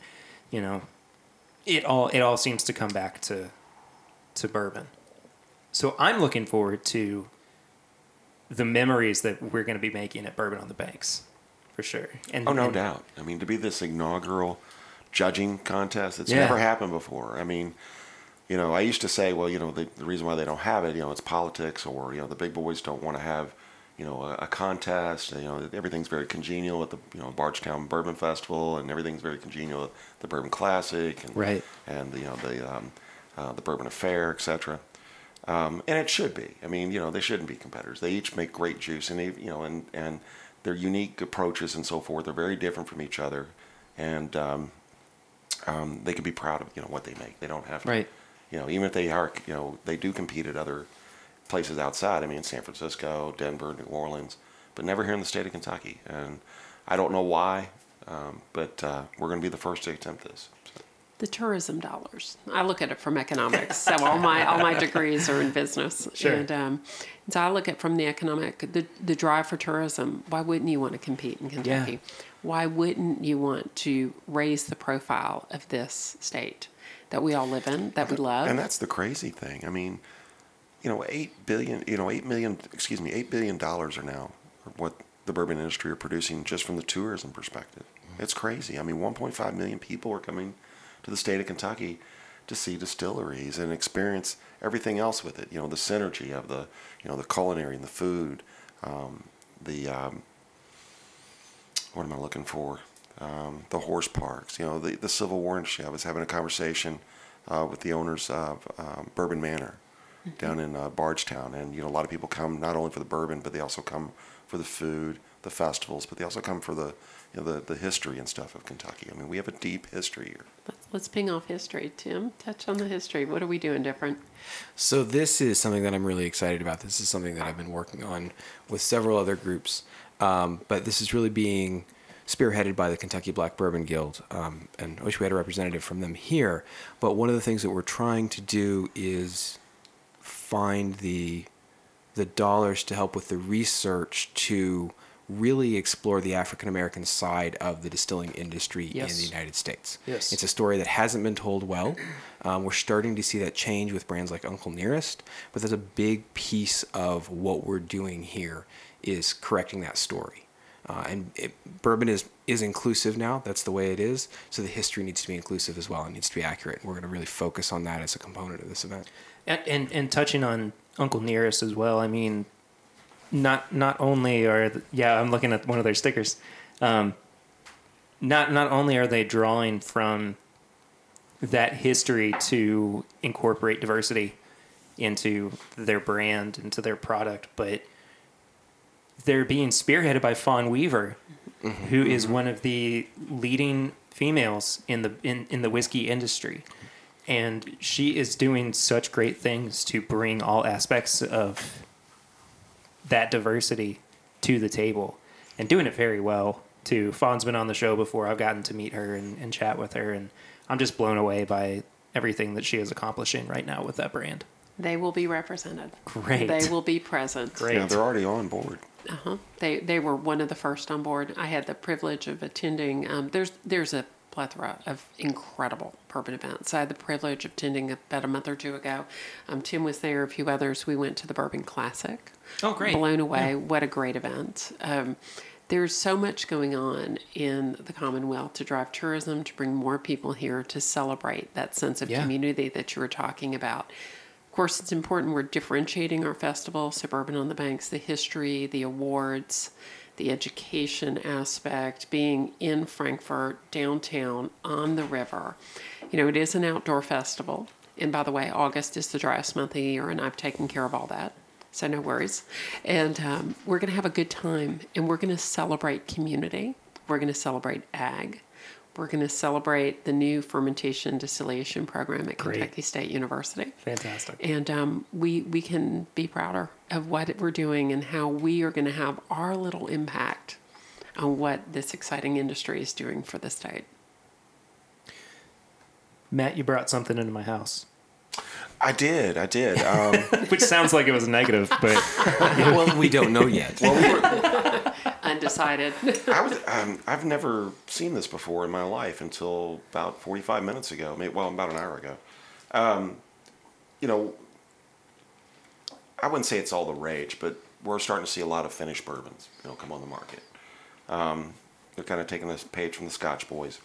you know, it all, it all seems to come back to, to bourbon. So I'm looking forward to the memories that we're going to be making at Bourbon on the Banks for sure. And Oh, no and, doubt. I mean, to be this inaugural judging contest, it's yeah. never happened before. I mean, you know, I used to say, well, you know, the, the reason why they don't have it, you know, it's politics, or, you know, the big boys don't want to have, you know, a, a contest. You know, everything's very congenial at the, you know, Bargetown Bourbon Festival, and everything's very congenial at the Bourbon Classic, and right. and you know the um, uh, the Bourbon Affair, et cetera. Um, and it should be. I mean, you know, they shouldn't be competitors. They each make great juice, and they, you know, and and their unique approaches and so forth are very different from each other, and um, um, they can be proud of, you know, what they make. They don't have to. Right. You know, even if they are, you know, they do compete at other places outside. I mean, San Francisco, Denver, New Orleans, but never here in the state of Kentucky. And I don't know why, um, but uh, we're going to be the first to attempt this. So. The tourism dollars. I look at it from economics. So all my all my degrees are in business. Sure. And um, so I look at it from the economic, the, the drive for tourism. Why wouldn't you want to compete in Kentucky? Yeah. Why wouldn't you want to raise the profile of this state that we all live in, that we love? And that's the crazy thing. I mean, you know, eight billion, you know, eight million, excuse me, eight billion dollars are now what the bourbon industry are producing just from the tourism perspective. Mm-hmm. It's crazy. I mean, one point five million people are coming to the state of Kentucky to see distilleries and experience everything else with it. You know, the synergy of the, you know, the culinary and the food, um, the, um, what am I looking for? Um, the horse parks, you know, the, the Civil War industry. I was having a conversation uh, with the owners of um, Bourbon Manor mm-hmm. down in uh, Bargetown. And, you know, a lot of people come not only for the bourbon, but they also come for the food, the festivals, but they also come for the, you know, the, the history and stuff of Kentucky. I mean, we have a deep history here. Let's, let's ping off history. Tim, touch on the history. What are we doing different? So this is something that I'm really excited about. This is something that I've been working on with several other groups, um, but this is really being spearheaded by the Kentucky Black Bourbon Guild, um, and I wish we had a representative from them here, but one of the things that we're trying to do is find the the dollars to help with the research to really explore the African-American side of the distilling industry yes. in the United States. Yes. It's a story that hasn't been told well. Um, we're starting to see that change with brands like Uncle Nearest, but that's a big piece of what we're doing here is correcting that story. Uh, and it, bourbon is, is inclusive now. That's the way it is. So the history needs to be inclusive as well. It needs to be accurate. We're going to really focus on that as a component of this event. And, and, and touching on Uncle Nearest as well, I mean, not not only are... The, yeah, I'm looking at one of their stickers. Um, not not only are they drawing from that history to incorporate diversity into their brand, into their product, but they're being spearheaded by Fawn Weaver, mm-hmm. who is one of the leading females in the in, in the whiskey industry. And she is doing such great things to bring all aspects of that diversity to the table and doing it very well too. Fawn's been on the show before. I've gotten to meet her and, and chat with her, and I'm just blown away by everything that she is accomplishing right now with that brand. They will be represented. Great. They will be present. Great. Yeah, they're already on board. Uh-huh. They they were one of the first on board. I had the privilege of attending. Um, there's there's a plethora of incredible bourbon events. I had the privilege of attending about a month or two ago. Um, Tim was there, a few others. We went to the Bourbon Classic. Oh, great. Blown away. Yeah. What a great event. Um, there's so much going on in the Commonwealth to drive tourism, to bring more people here, to celebrate that sense of yeah. community that you were talking about. Of course, it's important we're differentiating our festival, Bourbon on the Banks, the history, the awards, the education aspect, being in Frankfort, downtown, on the river. You know, it is an outdoor festival. And by the way, August is the driest month of the year, and I've taken care of all that. So no worries. And um, we're going to have a good time, and we're going to celebrate community. We're going to celebrate ag. We're going to celebrate the new fermentation distillation program at Great. Kentucky State University. Fantastic. And um, we we can be prouder of what we're doing and how we are going to have our little impact on what this exciting industry is doing for the state. Matt, you brought something into my house. I did, I did. Um, Which sounds like it was negative, but... Well, we don't know yet. Well, we were... Undecided. I was, um, I've never seen this before in my life until about forty-five minutes ago. Maybe, well, about an hour ago. Um, you know, I wouldn't say it's all the rage, but we're starting to see a lot of finished bourbons, you know, come on the market. Um, they're kind of taking this page from the Scotch boys.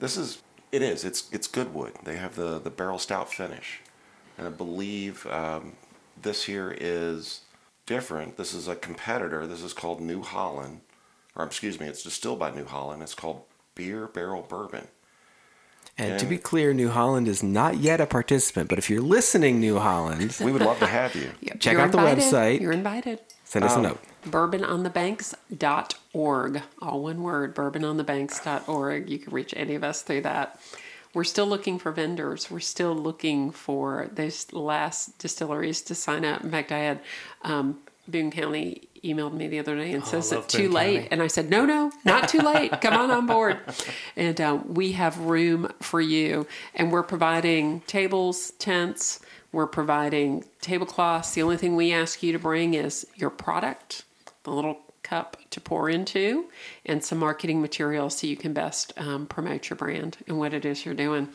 This is... It is. It's it's Goodwood. They have the, the barrel stout finish. and I believe um, this here is different. This is a competitor. This is called New Holland, or excuse me, it's distilled by New Holland. It's called Beer Barrel Bourbon. And, and to be clear, New Holland is not yet a participant, but if you're listening, New Holland, we would love to have you. Yep. Check you're out invited. the website. You're invited. Send us um, a note. bourbon on the banks dot org. All one word, bourbon on the banks dot org. You can reach any of us through that. We're still looking for vendors. We're still looking for those last distilleries to sign up. In fact, I had um, Boone County emailed me the other day and oh, says it's too Boone late. County. And I said, no, no, not too late. Come on on board. And uh, we have room for you. And we're providing tables, tents. We're providing tablecloths. The only thing we ask you to bring is your product, the little cup to pour into, and some marketing materials so you can best um, promote your brand and what it is you're doing.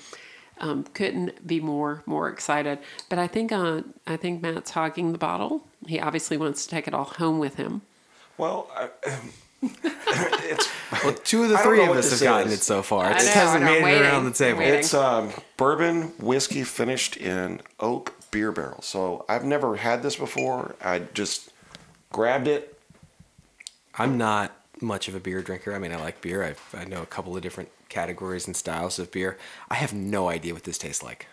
Um, couldn't be more more excited. But I think uh, I think Matt's hogging the bottle. He obviously wants to take it all home with him. Well, I, it's well, two of the three of us have gotten it so far. It hasn't made it around the table. It's um, bourbon whiskey finished in oak beer barrels. So I've never had this before. I just grabbed it. I'm not much of a beer drinker. I mean, I like beer. I've, I know a couple of different categories and styles of beer. I have no idea what this tastes like.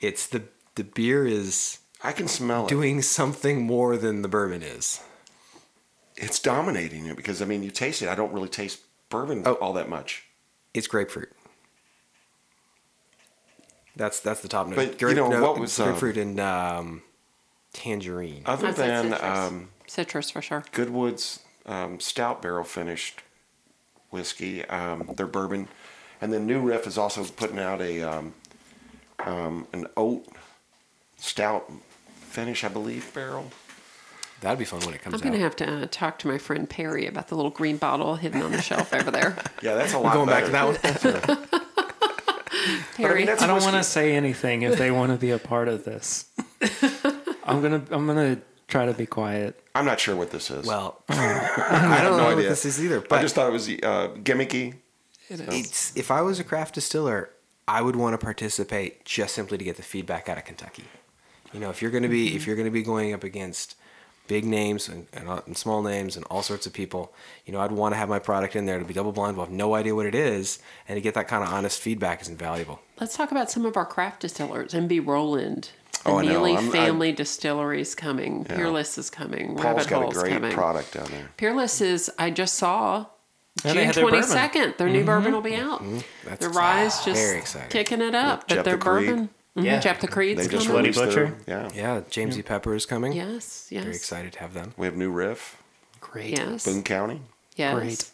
It's the the beer is I can smell doing it doing something more than the bourbon is. It's dominating it because I mean, you taste it. I don't really taste bourbon oh, all that much. It's grapefruit. That's that's the top note. But grape, you know no, what was grapefruit um, and um, tangerine. Other that's than citrus. Um, citrus for sure. Goodwood's. Um, stout barrel finished whiskey, um, their bourbon, and then New Riff is also putting out a um, um, an oat stout finish, I believe, barrel. That'd be fun when it comes out. I'm gonna out. have to uh, talk to my friend Perry about the little green bottle hidden on the shelf over there. Yeah, that's a lot. We're going better. Back to that one. Perry, I, mean, I don't want to say anything if they want to be a part of this. I'm gonna. I'm gonna. Try to be quiet. I'm not sure what this is. Well, I have no know idea what this is either. But I just thought it was uh, gimmicky. It is. It's, if I was a craft distiller, I would want to participate just simply to get the feedback out of Kentucky. You know, if you're going to be mm-hmm. if you're going to be going up against big names and, and, and small names and all sorts of people, you know, I'd want to have my product in there to be double blind. We'll have no idea what it is, and to get that kind of honest feedback is invaluable. Let's talk about some of our craft distillers. M B Rowland. The oh, Neely Family I'm, Distillery's coming. Yeah. Peerless is coming. Paul's Rabbit got Hole's a great coming. Product down there. Peerless is, I just saw, yeah, June twenty-second. Their, their new mm-hmm. bourbon will be out. Mm-hmm. That's their Rye's just kicking it up. Yep. But Jep their the bourbon, mm-hmm. yeah. Jep the Creed's coming. Bloody Butcher. Their, yeah. yeah, James yeah. E. Pepper is coming. Yes, yes. Very excited to have them. We have New Riff. Great. Yes. Boone County. Yes. Great.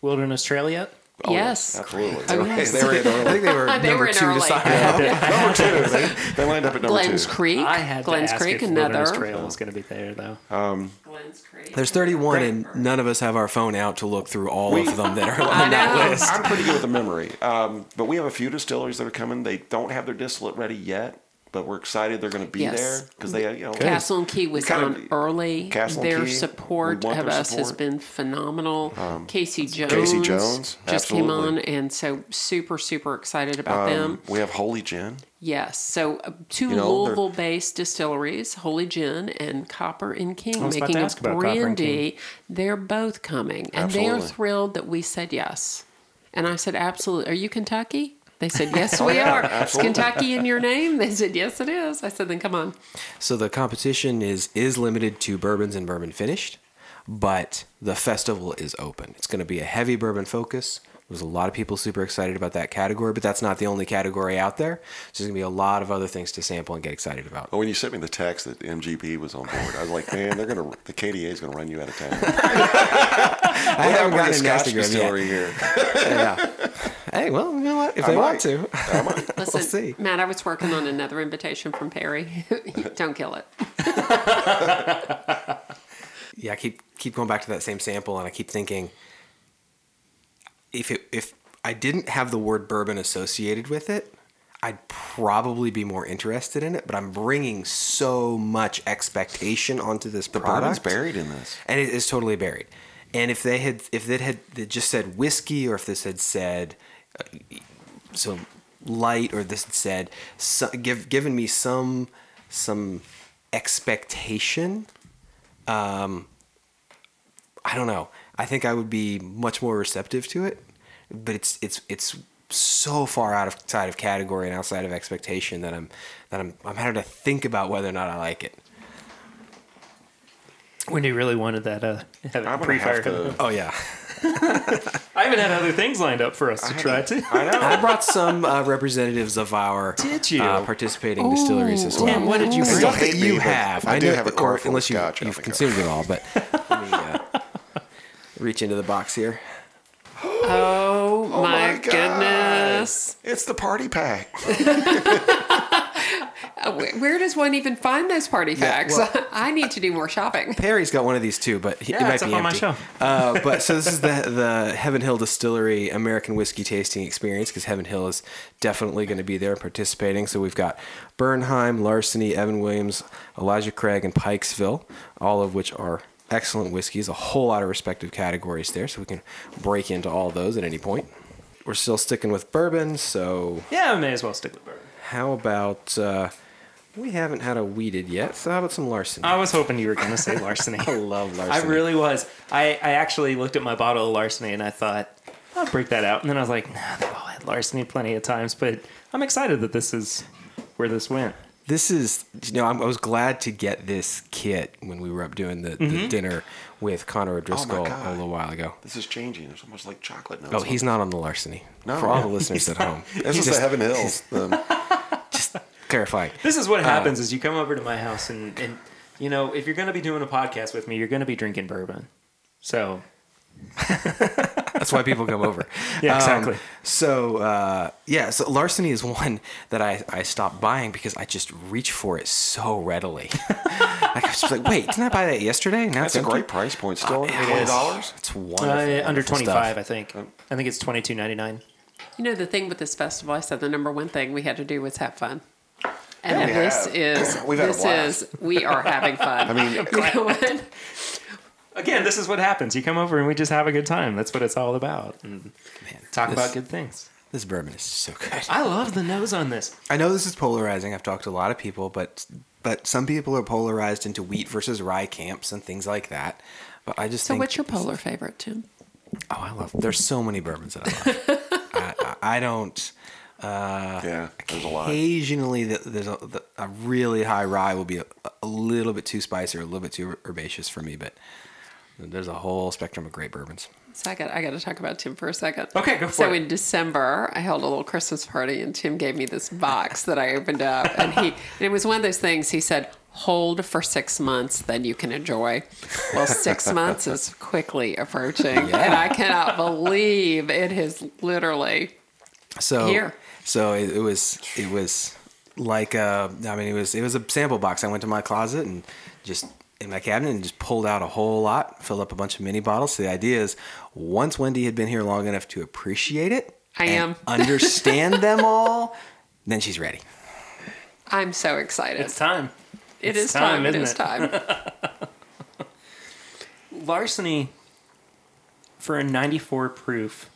Wilderness Trail yet? Oh, yes. Absolutely. Oh, yes. They were in early. I think they were they number were two to sign up. Number two. They, they lined up at number Glenn's two. Creek. I had Glenn's to ask Creek. Glenn's Creek, another. Wilderness Trail was going to be there, though. Um, Glenn's Creek. There's thirty-one, and none of us have our phone out to look through all we, of them that are on that list. I'm pretty good with the memory. Um, but we have a few distilleries that are coming. They don't have their distillate ready yet, but we're excited they're going to be yes. there. Because they, you know, Castle and Key was kind on of, early. Castle their Key, support of their us support. has been phenomenal. Um, Casey Jones, Casey Jones just absolutely. came on, and so super, super excited about um, them. We have Holy Gin. Yes, so uh, two you know, Louisville-based distilleries, Holy Gin and Copper and King, making a brandy. They're both coming, and absolutely. they are thrilled that we said yes. And I said, absolutely. Are you Kentucky? They said, yes, we are. It's Kentucky in your name. They said, yes, it is. I said, then come on. So the competition is is limited to bourbons and bourbon finished, but the festival is open. It's going to be a heavy bourbon focus. There's a lot of people super excited about that category, but that's not the only category out there. So there's going to be a lot of other things to sample and get excited about. Well, when you sent me the text that M G P was on board, I was like, man, they're going to the K D A is going to run you out of town. I haven't gotten a Scotch distillery here. Yeah. Hey, well, you know what? If I they might. want to, I might. Listen, we'll see. Matt, I was working on another invitation from Perry. Don't kill it. Yeah, I keep keep going back to that same sample, and I keep thinking, if it, if I didn't have the word bourbon associated with it, I'd probably be more interested in it. But I'm bringing so much expectation onto this the product. The bourbon's buried in this, and it is totally buried. And if they had, if it had they just said whiskey, or if this had said, uh, so light or this said, so, give, given me some some expectation. Um, I don't know. I think I would be much more receptive to it, but it's it's it's so far outside of category and outside of expectation that I'm that I'm I'm having to think about whether or not I like it. Wendy really wanted that uh, pre-fire. To... Oh yeah. I even had other things lined up for us to I try to. I know. I brought some uh, representatives of our did you? Uh, participating Ooh, distilleries as well. Damn, what did you bring? Stuff that you have. I, I do have a cork, unless you, gotcha, you've consumed it all. But let me uh, reach into the box here. Oh, oh my, my goodness! It's the party pack. Where does one even find those party packs? Yeah, well, I need to do more shopping. Perry's got one of these too, but he, yeah, it might it's be up empty. On my show. uh, but so this is the the Heaven Hill Distillery American Whiskey Tasting Experience, because Heaven Hill is definitely going to be there participating. So we've got Bernheim, Larceny, Evan Williams, Elijah Craig, and Pikesville, all of which are excellent whiskeys. A whole lot of respective categories there, so we can break into all those at any point. We're still sticking with bourbon, so yeah, we may as well stick with bourbon. How about, uh, we haven't had a weeded yet, so how about some Larceny? I was hoping you were going to say Larceny. I love Larceny. I really was. I, I actually looked at my bottle of Larceny and I thought, I'll break that out. And then I was like, nah, they've all had Larceny plenty of times, but I'm excited that this is where this went. This is, you know, I'm, I was glad to get this kit when we were up doing the, mm-hmm. the dinner with Connor O'Driscoll oh a little while ago. This is changing. It's almost like chocolate now. Oh, he's not on the Larceny. No, For no. all the listeners at home. This is the Heaven Hills. Terrifying. This is what happens uh, is you come over to my house and, and you know, if you're going to be doing a podcast with me, you're going to be drinking bourbon. So that's why people come over. Yeah, exactly. Um, so, uh, yeah, so Larceny is one that I, I stopped buying because I just reach for it so readily. Like, I was just like, wait, didn't I buy that yesterday? Now that's it's a great good. price point still. Uh, twenty dollars? It it's wonderful. Uh, under wonderful twenty-five dollars, stuff. I think. I think it's twenty-two ninety-nine. You know, the thing with this festival, I said the number one thing we had to do was have fun. And yeah, this have. is, We've this is, we are having fun. I mean, you know what? Again, this is what happens. You come over and we just have a good time. That's what it's all about. And Man, talk this, about good things. This bourbon is so good. I love the nose on this. I know this is polarizing. I've talked to a lot of people, but but some people are polarized into wheat versus rye camps and things like that. But I just so think... So what's your polar favorite, Tim? Oh, I love... There's so many bourbons that I love. I, I, I don't... Uh, yeah, there's a lot. Occasionally, the, there's a, the, a really high rye will be a, a little bit too spicy or a little bit too herbaceous for me, but there's a whole spectrum of great bourbons. So I got I got to talk about Tim for a second. Okay, go for so it. So in December, I held a little Christmas party, and Tim gave me this box that I opened up, and he and it was one of those things. He said, "Hold for six months, then you can enjoy." Well, six months is quickly approaching, yeah. and I cannot believe it is literally so here. So it, it was, it was like, a, I mean, it was, it was a sample box. I went to my closet and just in my cabinet and just pulled out a whole lot, filled up a bunch of mini bottles. So the idea is once Wendy had been here long enough to appreciate it, I am understand them all, then she's ready. I'm so excited. It's time. It it's is time. time it is it? time. Larceny for a ninety-four proof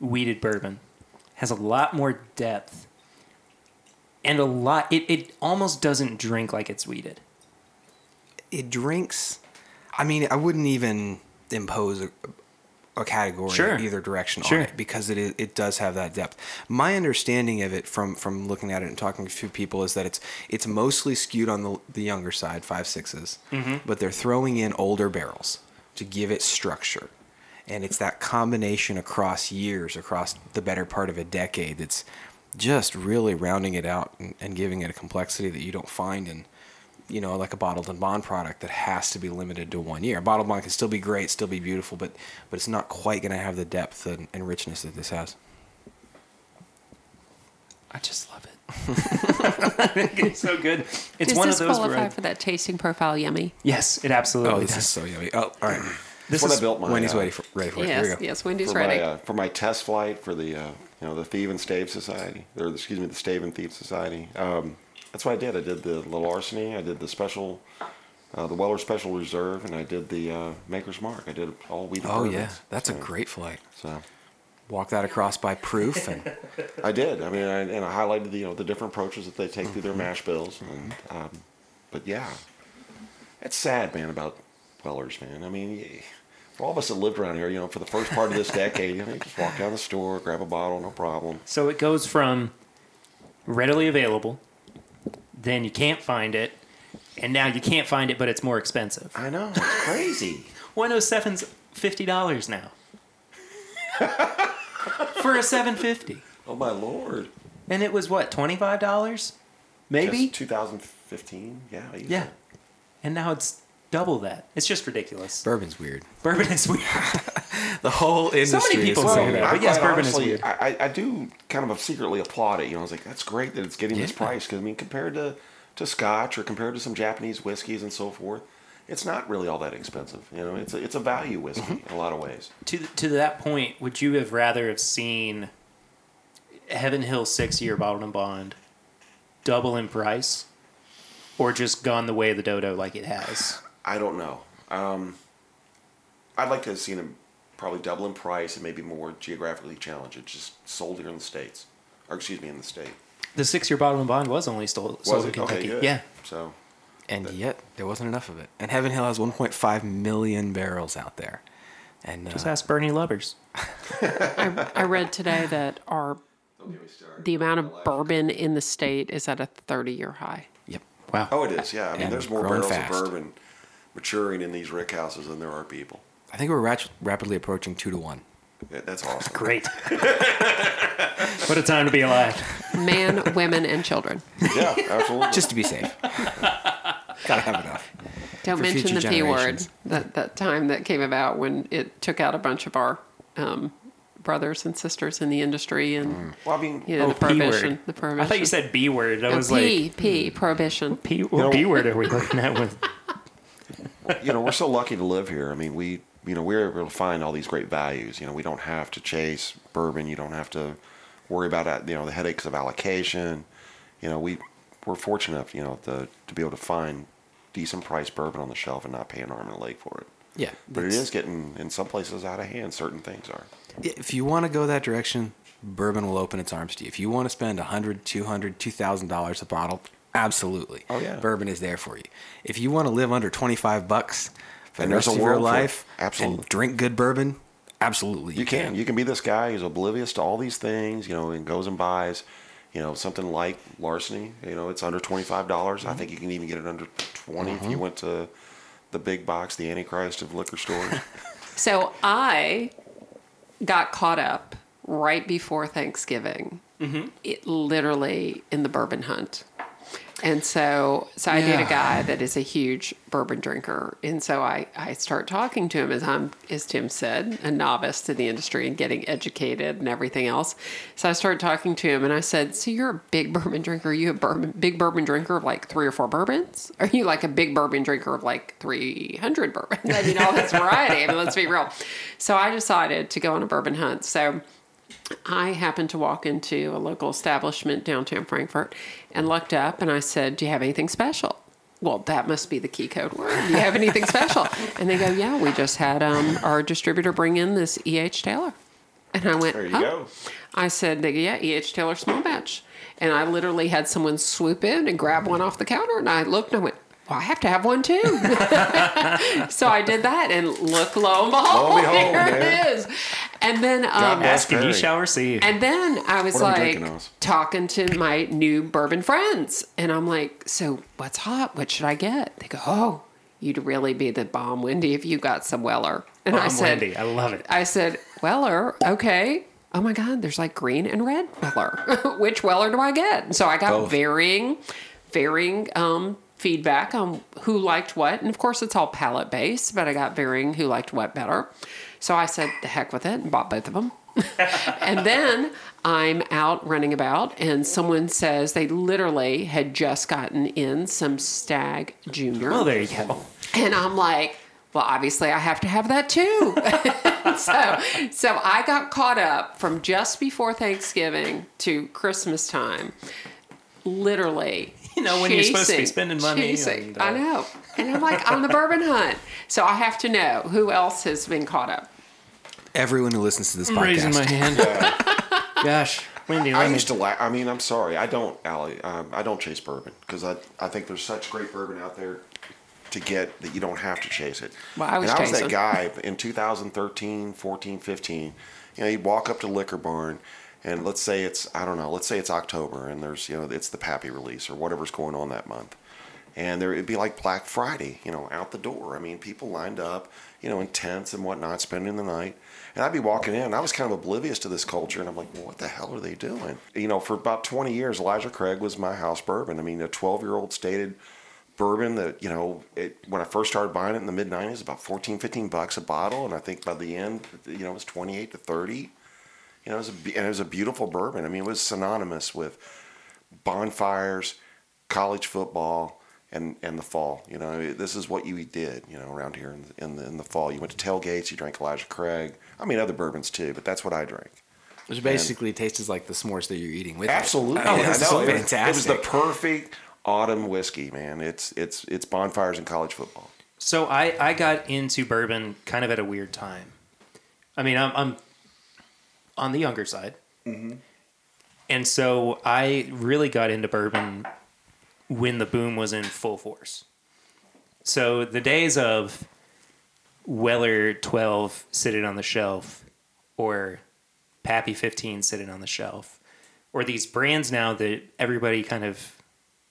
weeded bourbon has a lot more depth and a lot... It, it almost doesn't drink like it's weeded. It drinks... I mean, I wouldn't even impose a, a category sure. in either direction sure. on it because it is, it does have that depth. My understanding of it from, from looking at it and talking to a few people is that it's it's mostly skewed on the, the younger side, five sixes, mm-hmm. but they're throwing in older barrels to give it structure. And it's that combination across years, across the better part of a decade, that's just really rounding it out and, and giving it a complexity that you don't find in, you know, like a bottled and bond product that has to be limited to one year. A bottled bond can still be great, still be beautiful, but but it's not quite going to have the depth and, and richness that this has. I just love it. I think it's so good. It's does one this of those qualify for that tasting profile? Yummy. Yes, it absolutely. Oh, this does. is so yummy. Oh, all right. This is what I built my, Wendy's uh, ready for, ready for yes, it. Here we go. Yes, Wendy's for ready. My, uh, for my test flight for the uh, you know the Thieve and Stave Society, or excuse me, the Stave and Thieve Society. Um, that's what I did. I did the, the Larceny, I did the special, uh, the Weller Special Reserve, and I did the uh, Maker's Mark. I did all week. Oh yeah, that's so, a great flight. So walk that across by proof. And I did. I mean, I, and I highlighted the, you know, the different approaches that they take mm-hmm. through their mash bills. And, um, but yeah, it's sad, man, about Weller's, man. I mean, for all of us that lived around here, you know, for the first part of this decade, I mean, just walk down the store, grab a bottle, no problem. So it goes from readily available, then you can't find it, and now you can't find it, but it's more expensive. I know. It's crazy. one oh seven's fifty dollars now. For a seven fifty. Oh my lord. And it was what, twenty-five dollars? Maybe? Just two thousand fifteen. Yeah. Yeah. It. And now it's double that. It's just ridiculous. Bourbon's weird. Bourbon is weird. The whole industry. So many people is say well, that. I, but yes, I, bourbon honestly, is weird. I, I do kind of secretly applaud it. You know, I was like, that's great that it's getting yeah. this price, because I mean, compared to, to Scotch or compared to some Japanese whiskeys and so forth, it's not really all that expensive. You know, it's a, it's a value whiskey mm-hmm. in a lot of ways. To the, to that point, would you have rather have seen Heaven Hill six year bottled and bond double in price, or just gone the way of the dodo like it has? I don't know. Um, I'd like to have seen them probably double in price and maybe more geographically challenged. It's just sold here in the States, or excuse me, in the state. The six-year bottle and bond was only sold, sold was in Kentucky. Okay, good. Yeah. So, and that, yet there wasn't enough of it. And Heaven Hill has one point five million barrels out there. And uh, just ask Bernie Lubbers. I, I read today that our the amount of bourbon in the state is at a thirty-year high. Yep. Wow. Oh, it is. Yeah. I mean, and there's more barrels fast. of bourbon maturing in these rickhouses than there are people. I think we're rat- rapidly approaching two to one. Yeah, that's awesome. Great. What a time to be alive. Man, women, and children. Yeah, absolutely. Just to be safe. Gotta have enough. Don't For mention the P word. That that time that came about when it took out a bunch of our um, brothers and sisters in the industry, and mm. well, I mean, you know, oh, the prohibition. The prohibition. I thought you said B word. I no, was P, like P, prohibition. What P, what you know, B word are we looking at with? You know, we're so lucky to live here. I mean, we you know we're able to find all these great values. You know, we don't have to chase bourbon. You don't have to worry about you know the headaches of allocation. You know, we. We're fortunate enough, you know, the, to be able to find decent priced bourbon on the shelf and not pay an arm and a leg for it. Yeah. But it is getting, in some places, out of hand. Certain things are. If you want to go that direction, bourbon will open its arms to you. If you want to spend one hundred dollars, two hundred dollars, two thousand dollars a bottle, absolutely. Oh, yeah. Bourbon is there for you. If you want to live under twenty-five bucks for and the rest of your life and drink good bourbon, absolutely. You, you can. can. You can be this guy who's oblivious to all these things, you know, and goes and buys. You know, something like Larceny, you know, it's under twenty-five dollars. Mm-hmm. I think you can even get it under twenty dollars mm-hmm. if you went to the big box, the Antichrist of liquor stores. So I got caught up right before Thanksgiving, mm-hmm. it, literally in the bourbon hunt. And so, so I yeah. date a guy that is a huge bourbon drinker. And so I, I start talking to him as I'm, as Tim said, a novice to the industry and getting educated and everything else. So I started talking to him and I said, so you're a big bourbon drinker. Are you a bourbon, big bourbon drinker of like three or four bourbons? Are you like a big bourbon drinker of like three hundred bourbons? I mean, all this variety. I mean, let's be real. So I decided to go on a bourbon hunt. So I happened to walk into a local establishment downtown Frankfort and looked up and I said, do you have anything special? Well, that must be the key code word. Do you have anything special? And they go, yeah, we just had um, our distributor bring in this E H. Taylor. And I went, there you oh. go. I said, yeah, E H. Taylor small batch. And I literally had someone swoop in and grab one off the counter. And I looked and I went, well, I have to have one too. So I did that and look, lo and behold, lo and behold here man. It is. And then, um, ask and you shall receive. And then I was what like talking to my new bourbon friends, and I'm like, "So what's hot? What should I get?" They go, "Oh, you'd really be the bomb, Wendy, if you got some Weller." And bomb I said, "Wendy, I love it." I said, "Weller, okay. Oh my God, there's like green and red Weller. Which Weller do I get?" And so I got Both. varying, varying um, feedback on who liked what, and of course it's all palate based, but I got varying who liked what better. So I said, the heck with it, and bought both of them. And then I'm out running about, and someone says they literally had just gotten in some Stag Junior. Oh, there you go. And I'm like, well, obviously I have to have that too. so, so I got caught up from just before Thanksgiving to Christmas time, literally. You know, when chasing, you're supposed to be spending money. And, uh... I know. And I'm like, on the bourbon hunt. So I have to know who else has been caught up. everyone who listens to this I'm podcast. Raising my hand. Yeah. Gosh, Wendy. I used to laugh. I mean, I'm sorry. I don't, Allie. Um, I don't chase bourbon because I I think there's such great bourbon out there to get that you don't have to chase it. Well, I was, and I was that it. guy in two thousand thirteen, fourteen, fifteen. You know, you'd walk up to Liquor Barn, and let's say it's, I don't know, let's say it's October, and there's, you know, it's the Pappy release or whatever's going on that month. And there, it'd be like Black Friday, you know, out the door. I mean, people lined up, you know, in tents and whatnot, spending the night. And I'd be walking in, and I was kind of oblivious to this culture, and I'm like, well, what the hell are they doing? You know, for about twenty years, Elijah Craig was my house bourbon. I mean, a twelve-year-old stated bourbon that, you know, it, when I first started buying it in the mid nineties, it was about fourteen, fifteen bucks a bottle. And I think by the end, you know, it was twenty-eight to thirty. You know, it was a, and it was a beautiful bourbon. I mean, it was synonymous with bonfires, college football, and, and the fall. You know, this is what you did, you know, around here in the, in the, in the fall. You went to tailgates, you drank Elijah Craig. I mean, other bourbons too, but that's what I drank. Which basically and, tastes like the s'mores that you're eating with. Absolutely. It. I mean, oh, so fantastic. It was the perfect autumn whiskey, man. It's it's it's bonfires and college football. So I, I got into bourbon kind of at a weird time. I mean, I'm, I'm on the younger side. Mm-hmm. And so I really got into bourbon when the boom was in full force. So the days of Weller twelve sitting on the shelf or Pappy fifteen sitting on the shelf or these brands now that everybody kind of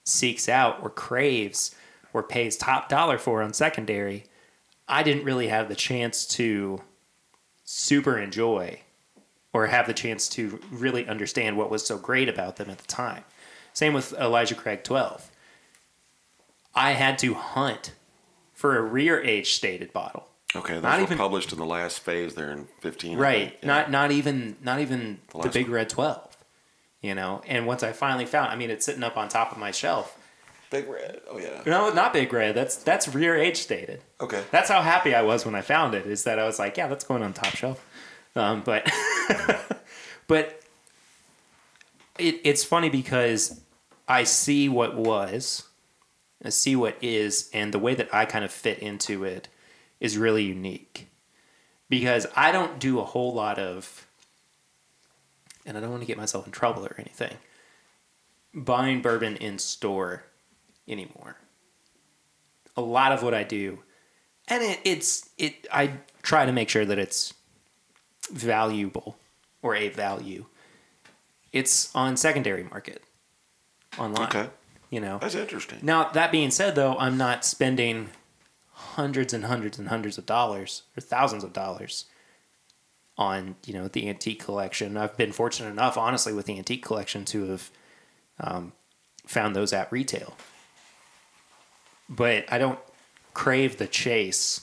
seeks out or craves or pays top dollar for on secondary, I didn't really have the chance to super enjoy or have the chance to really understand what was so great about them at the time. Same with Elijah Craig twelve. I had to hunt for a rear age stated bottle. Okay, those not were even published in the last phase there in fifteen. Right. Yeah. Not not even not even the, the Big one. Red twelve. You know, and once I finally found, I mean, it's sitting up on top of my shelf. Big Red, oh yeah. No, not Big Red. That's that's rear age stated. Okay. That's how happy I was when I found it. Is that I was like, yeah, that's going on top shelf. Um, but but it it's funny because I see what was, I see what is, and the way that I kind of fit into it is really unique because I don't do a whole lot of. And I don't want to get myself in trouble or anything, buying bourbon in store anymore. A lot of what I do, and it, it's it. I try to make sure that it's valuable or a value. It's on secondary market, online. Okay, you know, that's interesting. Now that being said, though, I'm not spending hundreds and hundreds and hundreds of dollars or thousands of dollars on, you know, the antique collection. I've been fortunate enough, honestly, with the antique collection to have um, found those at retail. But I don't crave the chase,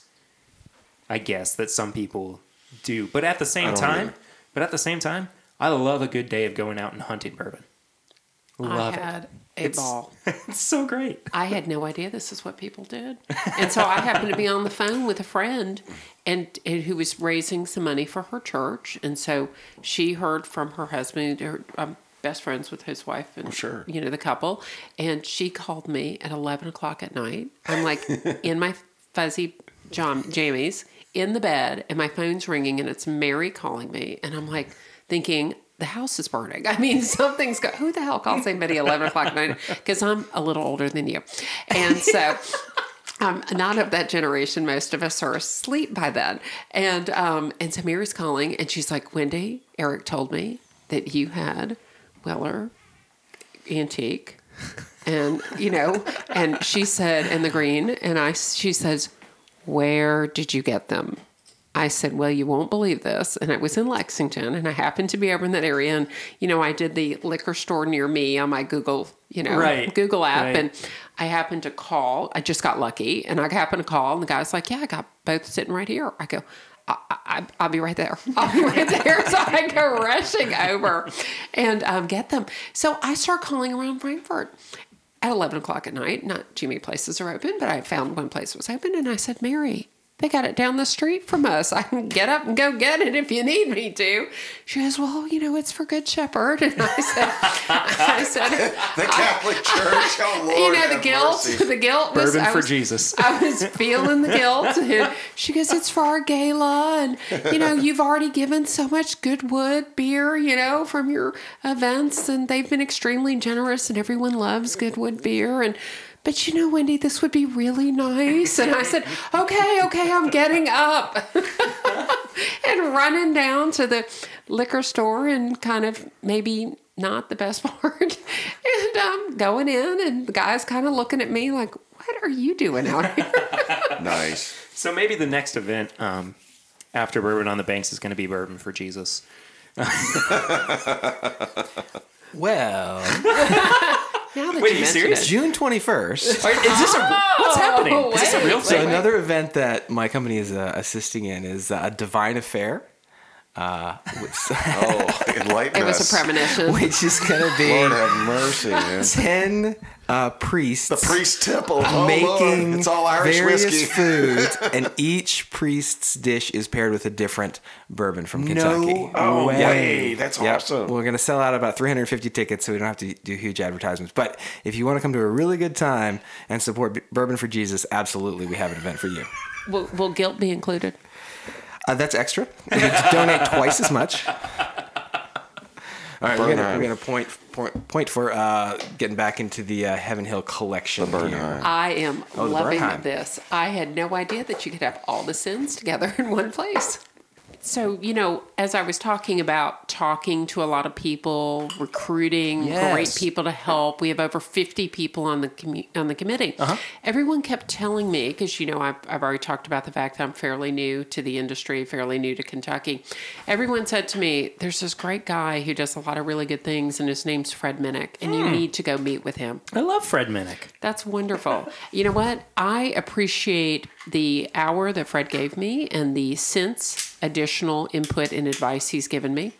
I guess, that some people do. But at the same time, either. but at the same time, I love a good day of going out and hunting bourbon. Love I had it. a it's, ball. It's so great. I had no idea this is what people did. And so I happened to be on the phone with a friend and, and who was raising some money for her church. And so she heard from her husband, her um, best friends with his wife and, well, sure. you know, the couple. And she called me at eleven o'clock at night. I'm like in my fuzzy jam- jammies in the bed and my phone's ringing and it's Mary calling me. And I'm like thinking, the house is burning. I mean, something's got, who the hell calls anybody eleven o'clock at night? Because I'm a little older than you. And so I'm not of that generation. Most of us are asleep by then. And, um, and so Mary's calling and she's like, Wendy, Eric told me that you had Weller Antique and, you know, and she said, and the green. And I, she says, where did you get them? I said, well, you won't believe this. And it was in Lexington and I happened to be over in that area. And, you know, I did the liquor store near me on my Google, you know, right. Google app. Right. And I happened to call, I just got lucky and I happened to call and the guy's like, yeah, I got both sitting right here. I go, I, I, I'll be right there. I'll be right there. So I go rushing over and um, get them. So I start calling around Frankfurt at eleven o'clock at night. Not too many places are open, but I found one place that was open. And I said, Mary, They got it down the street from us. I can get up and go get it if you need me to. She goes, well, you know, it's for Good Shepherd. And I said, I said, the Catholic I, Church, oh Lord, you know, the guilt, mercy. the guilt was, Bourbon I for was, Jesus. I was feeling the guilt. And she goes, it's for our gala. And, you know, you've already given so much Goodwood beer, you know, from your events. And they've been extremely generous and everyone loves Goodwood beer. And, but you know, Wendy, this would be really nice. And I said, okay, okay, I'm getting up and running down to the liquor store and kind of maybe not the best part. And I'm going in and the guy's kind of looking at me like, what are you doing out here? Nice. So maybe the next event um, after Bourbon on the Banks is going to be Bourbon for Jesus. Well... Now that Wait, you are you serious? It. June twenty-first. Right, is this a, oh, what's happening? Wait, is this a real thing? So another event that my company is uh, assisting in is uh, a Divine Affair. Uh, oh, enlighten It us. was a premonition. Which is going to be Lord have mercy, man. ten uh, priests. The priest temple. Oh, making it's all Irish various whiskey. foods, and each priest's dish is paired with a different bourbon from Kentucky. No oh, way. way. That's yep. awesome. We're going to sell out about three hundred fifty tickets, so we don't have to do huge advertisements. But if you want to come to a really good time and support Bourbon for Jesus, absolutely, we have an event for you. Will, will guilt be included? Uh, that's extra. You need to donate twice as much. All right, Bernard. we're going to point, point, point for uh, getting back into the uh, Heaven Hill collection. The I am oh, loving Bernheim. this. I had no idea that you could have all the sins together in one place. So, you know, as I was talking about talking to a lot of people, recruiting yes. great people to help, we have over fifty people on the commu- on the committee. Uh-huh. Everyone kept telling me, because, you know, I've, I've already talked about the fact that I'm fairly new to the industry, fairly new to Kentucky. Everyone said to me, there's this great guy who does a lot of really good things, and his name's Fred Minnick, and mm. you need to go meet with him. I love Fred Minnick. That's wonderful. You know what? I appreciate the hour that Fred gave me and the sense additional input and advice he's given me.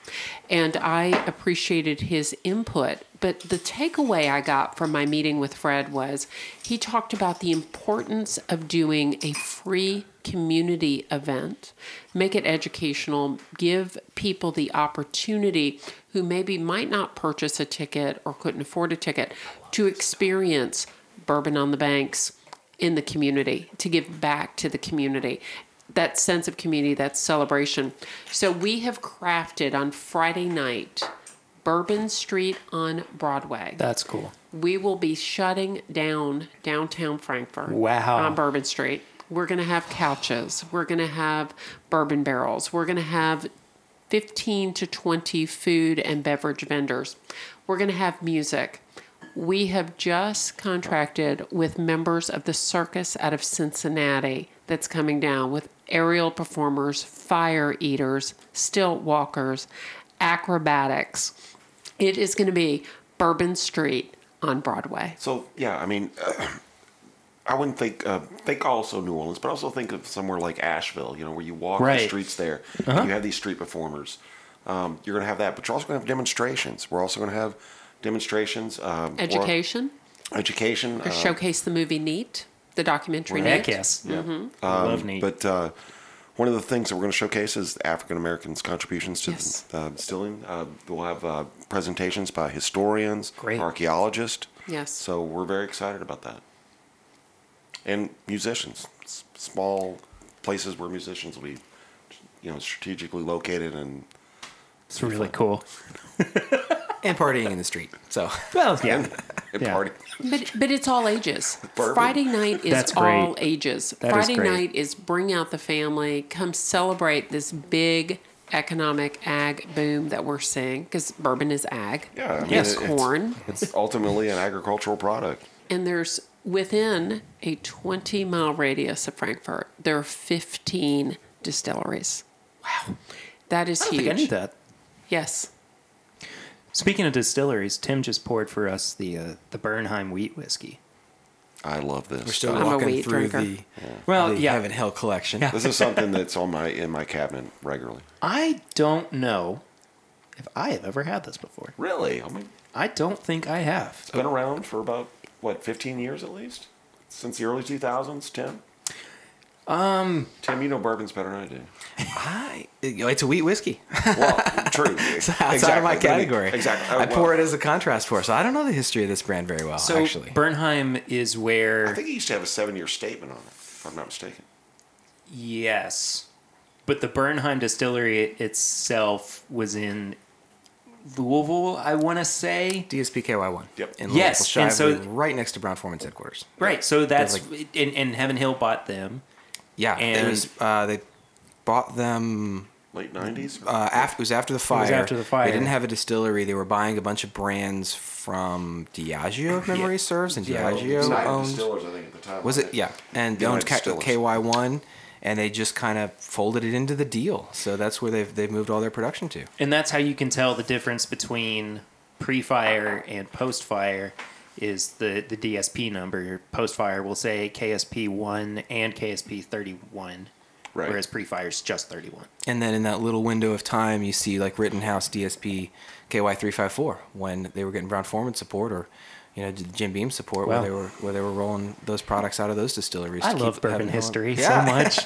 And I appreciated his input. But the takeaway I got from my meeting with Fred was he talked about the importance of doing a free community event, make it educational, give people the opportunity who maybe might not purchase a ticket or couldn't afford a ticket to experience Bourbon on the Banks in the community, to give back to the community. That sense of community, that celebration. So we have crafted on Friday night, Bourbon Street on Broadway. That's cool. We will be shutting down downtown Frankfort. Wow. On Bourbon Street. We're going to have couches. We're going to have bourbon barrels. We're going to have fifteen to twenty food and beverage vendors. We're going to have music. We have just contracted with members of the circus out of Cincinnati that's coming down with aerial performers, fire eaters, stilt walkers, acrobatics. It is going to be Bourbon Street on Broadway. So, yeah, I mean, uh, I wouldn't think, uh, think also New Orleans, but also think of somewhere like Asheville, you know, where you walk right. the streets there, uh-huh. and you have these street performers. Um, you're going to have that, but you're also going to have demonstrations. We're also going to have... Demonstrations, um, education, or, education, or uh, showcase the movie Neat, the documentary. Well, heck Neat. yes, yeah. mm-hmm. um, I love Neat. But uh, one of the things that we're going to showcase is African Americans' contributions to yes. the, uh, distilling. Uh, we'll have uh, presentations by historians, Great. archaeologists. Yes, so we're very excited about that, and musicians. S- small places where musicians will be, you know, strategically located, and it's really fun. cool. And partying in the street. So well, yeah, and, and yeah. party. But but it's all ages. Bourbon. Friday night is That's all great. ages. That Friday is great. night is bring out the family, come celebrate this big economic ag boom that we're seeing, because bourbon is ag. Yeah, I mean, yes, it, corn. It's, it's ultimately an agricultural product. And there's within a twenty mile radius of Frankfort, there are fifteen distilleries. Wow, that is I don't huge. Think I knew that. Yes. Speaking of distilleries, Tim just poured for us the uh, the Bernheim wheat whiskey. I love this. We're still I'm walking through drinker. the yeah. well, the yeah. Heaven Hill collection. Yeah. This is something that's on my in my cabinet regularly. I don't know if I have ever had this before. Really? I mean, I don't think I have. It's been around for about what fifteen years at least, since the early two thousands, Tim. Um, Tim, you know bourbons better than I do. I, it's a wheat whiskey. Well, true. It's outside exactly. of my category. Exactly. Oh, I pour well. it as a contrast pour, so I don't know the history of this brand very well, so actually. So Bernheim is where... I think he used to have a seven-year statement on it, if I'm not mistaken. Yes. But the Bernheim distillery itself was in Louisville, I want to say. D S P K Y one. Yep. In yes. Louisville, and so, right next to Brown-Forman's headquarters. Right. So that's... Like, and, and Heaven Hill bought them. Yeah, and it was, uh, they bought them late nineties. Uh, after it was after the fire. It was after the fire. They didn't have a distillery. They were buying a bunch of brands from Diageo, if memory yeah. serves, and Diageo yeah, well, United owned Distillers, I think, at the time. Was it? Yeah, and they owned K Y one, and they just kind of folded it into the deal. So that's where they've they've moved all their production to. And that's how you can tell the difference between pre-fire and post-fire. Is the, the D S P number. Post-fire will say K S P one and K S P thirty-one, right. Whereas pre-fire is just thirty-one. And then in that little window of time, you see like Rittenhouse D S P K Y three fifty-four when they were getting Brown-Forman support or you know Jim Beam support well, where they were where they were rolling those products out of those distilleries. I to love keep bourbon history on. so yeah. much.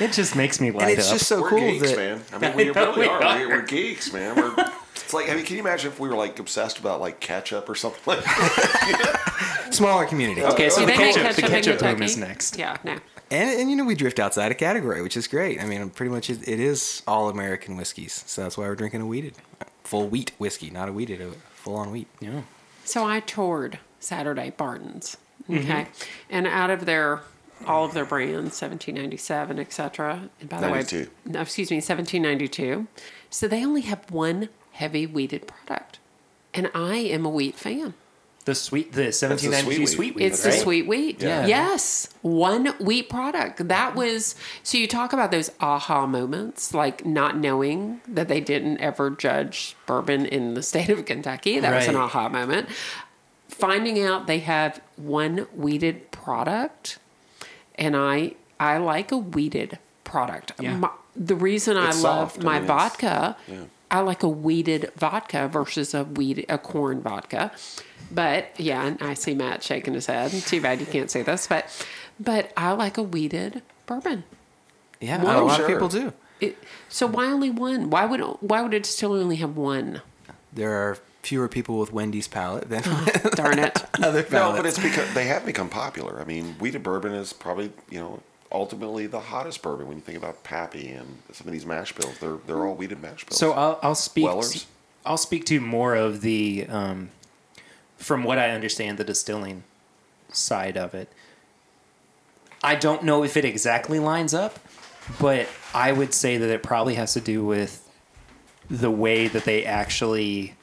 It just makes me laugh. And it's up. just so we're cool geeks, that man. I mean, we really we are. are. We're, we're geeks, man. We're It's like, I mean, can you imagine if we were, like, obsessed about, like, ketchup or something like that? Smaller community. Okay, so the ketchup, the ketchup boom is next. Yeah, no. And, and, you know, we drift outside a category, which is great. I mean, pretty much it, it is all American whiskeys, so that's why we're drinking a wheated. Full wheat whiskey, not a wheated, a full-on wheat. Yeah. So I toured Saturday Bartons, okay? Mm-hmm. And out of their... all of their brands, seventeen ninety-seven, et cetera. And by the ninety-two. way, no, excuse me, seventeen ninety-two. So they only have one heavy wheated product. And I am a wheat fan. The sweet, the seventeen ninety-two sweet wheat. It's right? the sweet wheat. Yeah. Yes. One wheat product. That was, so you talk about those aha moments, like not knowing that they didn't ever judge bourbon in the state of Kentucky. That right. was an aha moment. Finding out they have one wheated product. And I I like a wheated product. Yeah. My, the reason it's I soft, love my I mean, vodka, yeah. I like a wheated vodka versus a wheat a corn vodka. But yeah, and I see Matt shaking his head. Too bad you can't see this, but but I like a wheated bourbon. Yeah, one, a lot sure. of people do. It, so why only one? Why would why would a distillery only have one? There are fewer people with Wendy's palate than oh, darn it. Other no, but it's because they have become popular. I mean, wheated bourbon is probably you know ultimately the hottest bourbon when you think about Pappy and some of these mash bills. They're they're all wheated mash bills. So I'll I'll speak Wellers. I'll speak to more of the um, from what I understand the distilling side of it. I don't know if it exactly lines up, but I would say that it probably has to do with the way that they actually.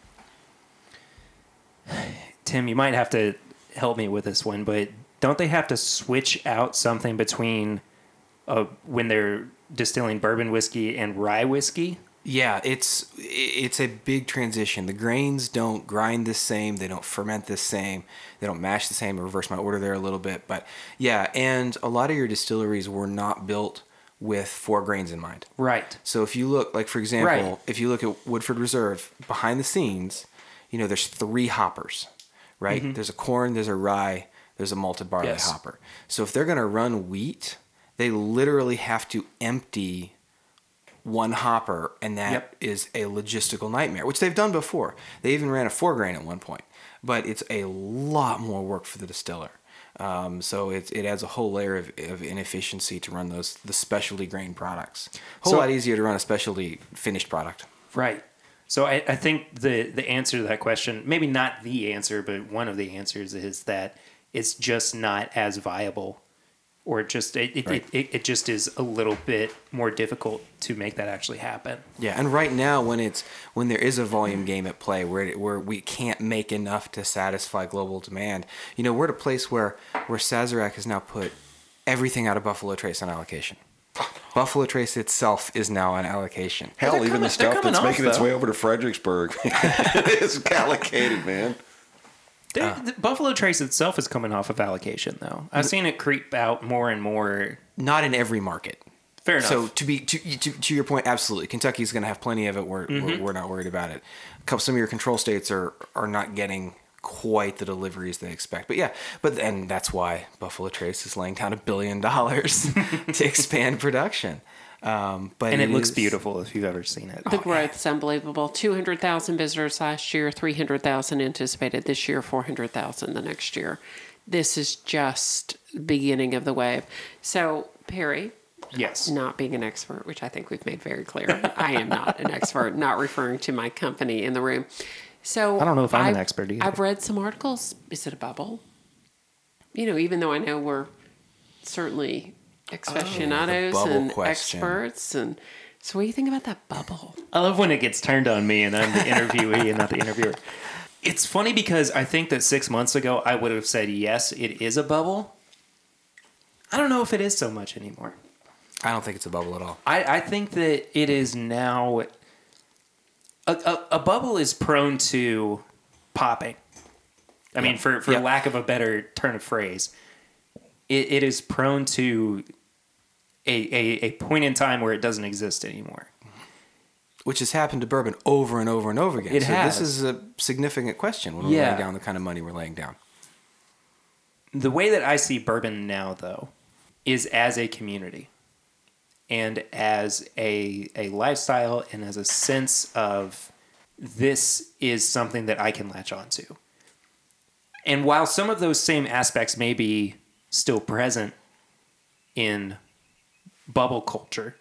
Tim, you might have to help me with this one, but don't they have to switch out something between uh, when they're distilling bourbon whiskey and rye whiskey? Yeah, it's it's a big transition. The grains don't grind the same. They don't ferment the same. They don't mash the same. I reversed my order there a little bit. But yeah, and a lot of your distilleries were not built with four grains in mind. Right. So if you look, like for example, right. if you look at Woodford Reserve, behind the scenes... You know, there's three hoppers, right? Mm-hmm. There's a corn, there's a rye, there's a malted barley yes. hopper. So if they're going to run wheat, they literally have to empty one hopper, and that yep. is a logistical nightmare, which they've done before. They even ran a four grain at one point, but it's a lot more work for the distiller. Um, so it, it adds a whole layer of, of inefficiency to run those the specialty grain products. A whole so, lot easier to run a specialty finished product. Right. So I, I think the, the answer to that question, maybe not the answer, but one of the answers is that it's just not as viable or just it it, right. it, it it just is a little bit more difficult to make that actually happen. Yeah, and right now when it's when there is a volume game at play where it, where we can't make enough to satisfy global demand, you know, we're at a place where, where Sazerac has now put everything out of Buffalo Trace on allocation. Buffalo Trace itself is now on allocation. Hell, coming, even the stuff that's off, making though. its way over to Fredericksburg is allocated, man. They, uh, the Buffalo Trace itself is coming off of allocation, though. I've seen it creep out more and more. Not in every market. Fair enough. So to be to to, to your point, absolutely, Kentucky's going to have plenty of it. We're, mm-hmm. we're we're not worried about it. Some of your control states are are not getting quite the deliveries they expect. But yeah, but and that's why Buffalo Trace is laying down a billion dollars to expand production. Um, but and it, it looks is, beautiful if you've ever seen it. The oh, growth is unbelievable. two hundred thousand visitors last year, three hundred thousand anticipated this year, four hundred thousand the next year. This is just the beginning of the wave. So, Perry, yes, not being an expert, which I think we've made very clear. I am not an expert, not referring to my company in the room. So I don't know if I'm I've, an expert either. I've read some articles. Is it a bubble? You know, even though I know we're certainly aficionados oh, and question. experts. And so what do you think about that bubble? I love when it gets turned on me and I'm the interviewee and not the interviewer. It's funny because I think that six months ago I would have said, yes, it is a bubble. I don't know if it is so much anymore. I don't think it's a bubble at all. I, I think that it is now... A, a, a bubble is prone to popping. I yep. mean, for, for yep. lack of a better turn of phrase, it, it is prone to a, a, a point in time where it doesn't exist anymore. Which has happened to bourbon over and over and over again. It so has. This is a significant question when we're yeah. laying down the kind of money we're laying down. The way that I see bourbon now, though, is as a community. And as a a lifestyle and as a sense of this is something that I can latch on to. And while some of those same aspects may be still present in bubble culture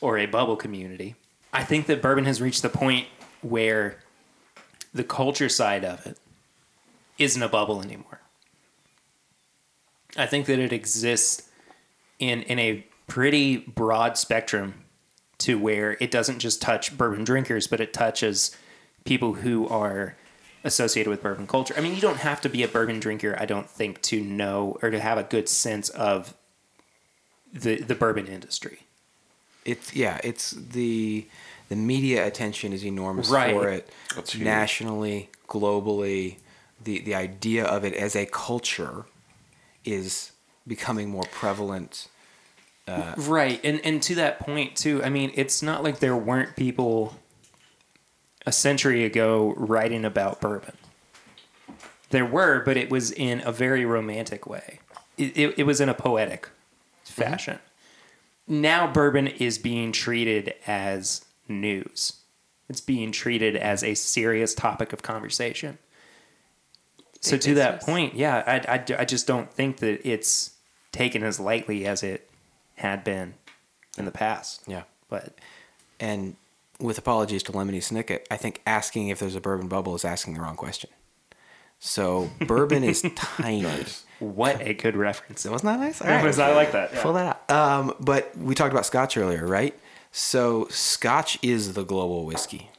or a bubble community, I think that bourbon has reached the point where the culture side of it isn't a bubble anymore. I think that it exists in in a... pretty broad spectrum to where it doesn't just touch bourbon drinkers, but it touches people who are associated with bourbon culture. I mean, you don't have to be a bourbon drinker, I don't think, to know or to have a good sense of the the bourbon industry. It's yeah, it's the the media attention is enormous right. for it. That's nationally, true. globally, the the idea of it as a culture is becoming more prevalent. Uh, right, and and to that point, too, I mean, it's not like there weren't people a century ago writing about bourbon. There were, but it was in a very romantic way. It, it, it was in a poetic fashion. Mm-hmm. Now bourbon is being treated as news. It's being treated as a serious topic of conversation. So it, to that nice. point, yeah, I, I, I just don't think that it's taken as lightly as it had been in the past. Yeah. But and with apologies to Lemony Snicket, I think asking if there's a bourbon bubble is asking the wrong question. So bourbon is tiny. Nice. What a good reference. Wasn't that nice? All right. I like that. Yeah. Pull that out. Um, but we talked about Scotch earlier, right? So Scotch is the global whiskey.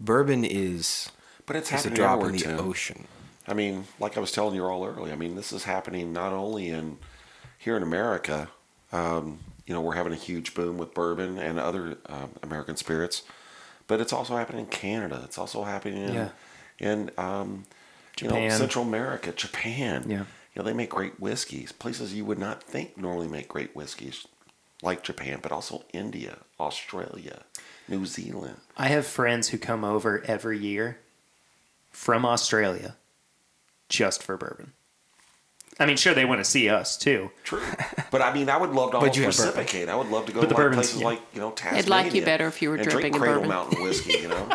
Bourbon is but it's, it's a drop in the too. ocean. I mean, like I was telling you all earlier, I mean, this is happening not only in here in America. Um, you know, we're having a huge boom with bourbon and other um, American spirits, but it's also happening in Canada. It's also happening in, yeah. in um, Japan. You know, Central America, Japan. Yeah. You know, they make great whiskeys. Places you would not think normally make great whiskeys, like Japan, but also India, Australia, New Zealand. I have friends who come over every year from Australia just for bourbon. I mean, sure, they want to see us, too. True. But, I mean, I would love to almost reciprocate. I would love to go but to like places yeah. like, you know, Tasmania. I'd like you better if you were dripping in bourbon. And drink Cradle Mountain whiskey, you know.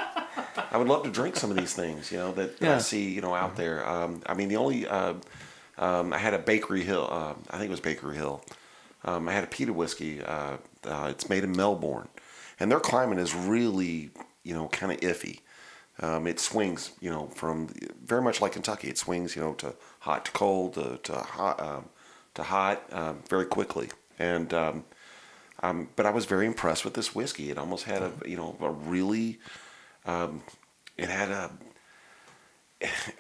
I would love to drink some of these things, you know, that, that yeah. I see, you know, out mm-hmm. there. Um, I mean, the only, uh, um, I had a Bakery Hill, uh, I think it was Bakery Hill. Um, I had a pita whiskey. Uh, uh, it's made in Melbourne. And their climate is really, you know, kind of iffy. Um, it swings, you know, from very much like Kentucky. It swings, you know, to hot to cold to to hot um, to hot um, very quickly. And um, um, but I was very impressed with this whiskey. It almost had a you know a really um, it had a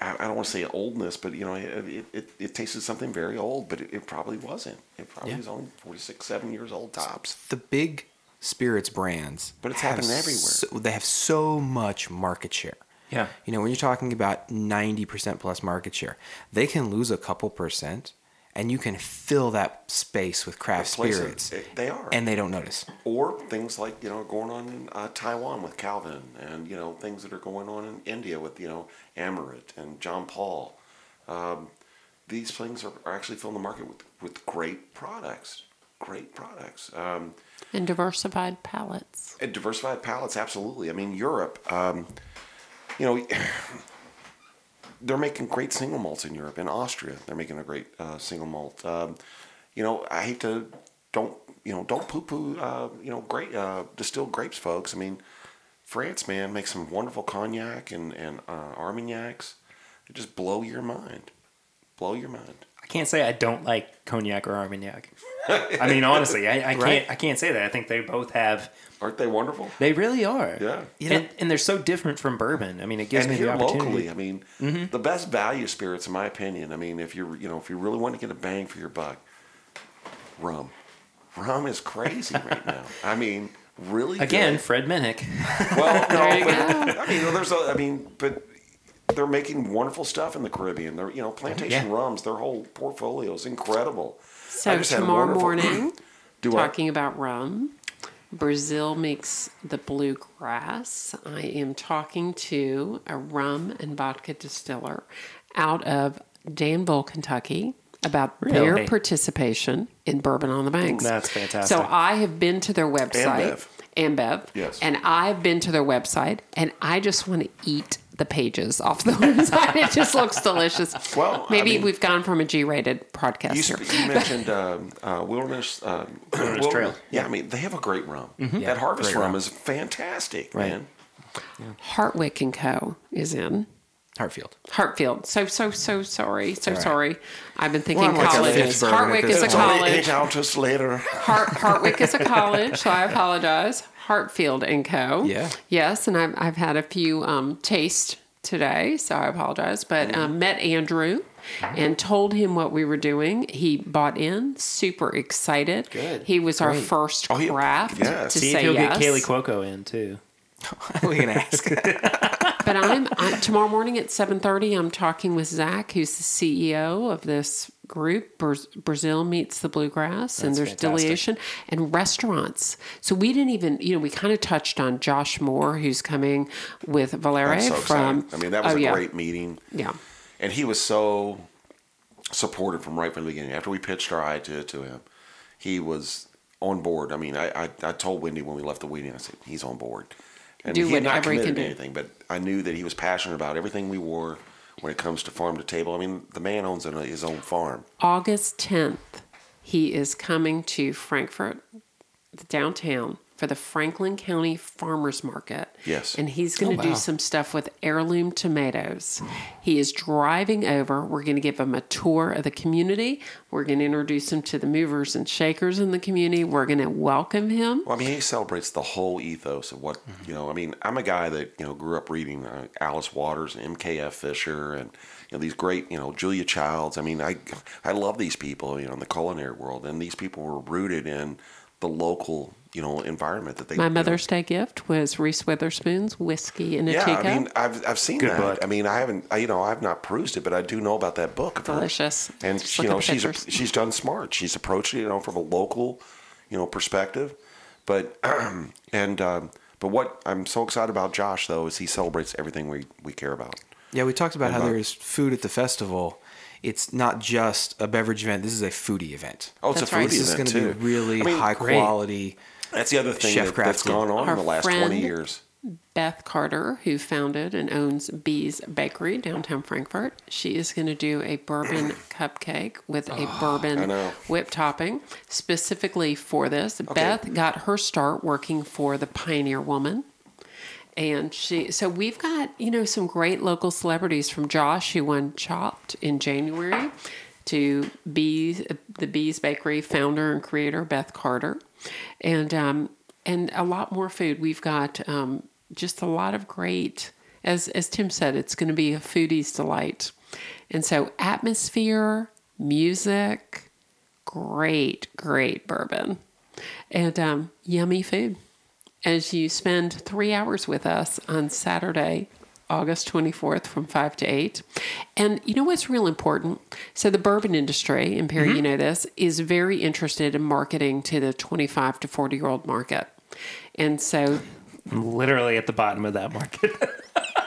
I don't want to say oldness, but you know it it, it tasted something very old, but it, it probably wasn't. It probably yeah. was only forty-six, seven years old tops. The big spirits brands, but it's happening everywhere. So, they have so much market share. Yeah, you know when you're talking about ninety percent plus market share, they can lose a couple percent and you can fill that space with craft spirits. It, they are. And they don't notice. Or things like, you know, going on in uh, Taiwan with Calvin, and, you know, things that are going on in India with, you know, Amaret and John Paul. Um, these things are, are actually filling the market with, with great products. Great products. Um, and diversified palettes. And diversified palettes, absolutely. I mean, Europe, um, you know... They're making great single malts in Europe. In Austria, they're making a great uh, single malt. Um, you know, I hate to don't you know don't poo poo uh, you know great uh, distilled grapes, folks. I mean, France, man, makes some wonderful cognac and and uh, Armagnacs. They just blow your mind, blow your mind. I can't say I don't like cognac or Armagnac. I mean, honestly, I, I can't right? I can't say that. I think they both have. Aren't they wonderful? They really are. Yeah. You know, and, and they're so different from bourbon. I mean, it gives and me here the opportunity. Locally, I mean, mm-hmm. the best value spirits, in my opinion. I mean, if you you know, if you really want to get a bang for your buck, rum. Rum is crazy right now. I mean, really. Again, good. Fred Minnick. Well, no, there you but, go. I mean, well, there's a, I mean, but they're making wonderful stuff in the Caribbean. They're you know, plantation yeah. rums. Their whole portfolio is incredible. So tomorrow morning, talking I, about rum. Brazil makes the bluegrass. I am talking to a rum and vodka distiller out of Danville, Kentucky, about really? their participation in Bourbon on the Banks. That's fantastic. So I have been to their website. Ambev. Ambev. Yes. And I've been to their website, and I just want to eat the pages off the website. It just looks delicious. Well, maybe I mean, we've gone from a G-rated podcast. You, sp- you mentioned um, uh, Wilderness, uh, Wilderness Wild- Trail. Yeah, I mean, they have a great rum. Mm-hmm. Yeah, that Harvest rum, rum is fantastic, right. man. Yeah. Hartwick and Co. is in. Hartfield. Hartfield. So, so, so sorry. So right. sorry. I've been thinking well, colleges. Like Hartwick is a college. Eight hours later. Hart, Hartwick is a college, so I apologize. Hartfield and Co. Yeah. Yes, and I've, I've had a few um, tastes today, so I apologize. But mm-hmm. um, met Andrew and told him what we were doing. He bought in, super excited. Good. He was Great. our first oh, craft yeah. yes. to See say he'll yes. He'll get Kaylee Cuoco in, too. We can ask. But I'm, I'm tomorrow morning at seven thirty, I'm talking with Zach, who's the C E O of this group, Brazil Meets the Bluegrass. That's and there's fantastic. Distillation and restaurants. So we didn't even, you know, we kind of touched on Josh Moore, who's coming with Valere so from. Excited. I mean, that was oh, a yeah. great meeting. Yeah. And he was so supportive from right from the beginning. After we pitched our idea to him, he was on board. I mean, I, I, I told Wendy when we left the meeting, I said, he's on board. And do he had not committed to anything, but I knew that he was passionate about everything we wore when it comes to farm to table. I mean, the man owns his own farm. August tenth, he is coming to Frankfort, downtown, for the Franklin County Farmers Market. Yes. And he's going to oh, wow. do some stuff with heirloom tomatoes. He is driving over. We're going to give him a tour of the community. We're going to introduce him to the movers and shakers in the community. We're going to welcome him. Well, I mean, he celebrates the whole ethos of what, mm-hmm. you know, I mean, I'm a guy that, you know, grew up reading uh, Alice Waters and M K F Fisher and, you know, these great, you know, Julia Childs. I mean, I, I love these people, you know, in the culinary world. And these people were rooted in the local you know, environment that they... My Mother's you know. Day gift was Reese Witherspoon's Whiskey in a yeah, Teacup. Yeah, I mean, I've, I've seen Good that. Book. I mean, I haven't, I, you know, I've not perused it, but I do know about that book. Delicious. Her. And, Just you know, she's a, she's done smart. She's approached it, you know, from a local, you know, perspective. But, and, um, but what I'm so excited about Josh, though, is he celebrates everything we, we care about. Yeah, we talked about and how about, there's food at the festival. It's not just a beverage event. This is a foodie event. Oh, it's That's a foodie right. event, This is going to be really I mean, high great. quality... That's the other thing that, that's gone on in the last twenty years. Beth Carter, who founded and owns Bee's Bakery, downtown Frankfort, she is going to do a bourbon cupcake with a oh, bourbon whip topping specifically for this. Okay. Beth got her start working for the Pioneer Woman. And she, so we've got, you know, some great local celebrities from Josh, who won Chopped in January, to Bee's, the Bee's Bakery founder and creator, Beth Carter. And um, and a lot more food. We've got um, just a lot of great, as as Tim said, it's going to be a foodie's delight. And so atmosphere, music, great, great bourbon, and um, yummy food. As you spend three hours with us on Saturday, August twenty-fourth from five to eight. And you know what's real important? So the bourbon industry, and Perry, mm-hmm. you know this, is very interested in marketing to the twenty-five to forty-year-old market. And so... I'm literally at the bottom of that market.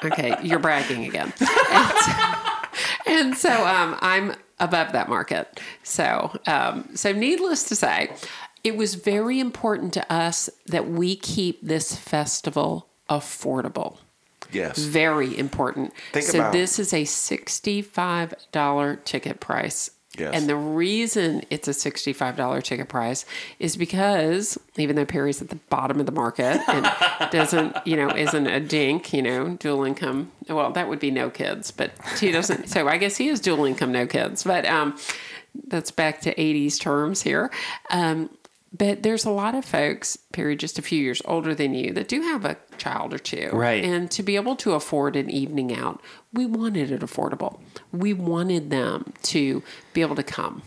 Okay, you're bragging again. And so, and so um, I'm above that market. So, um, so needless to say, it was very important to us that we keep this festival affordable. Yes. Very important. Think so about this is a sixty-five dollars ticket price. Yes. And the reason it's a sixty-five dollars ticket price is because even though Perry's at the bottom of the market and doesn't, you know, isn't a dink, you know, dual income. Well, that would be no kids, but he doesn't. So I guess he is dual income, no kids. But um, that's back to eighties terms here. Um, but there's a lot of folks, Perry, just a few years older than you, that do have a child or two. Right. And to be able to afford an evening out, we wanted it affordable. We wanted them to be able to come.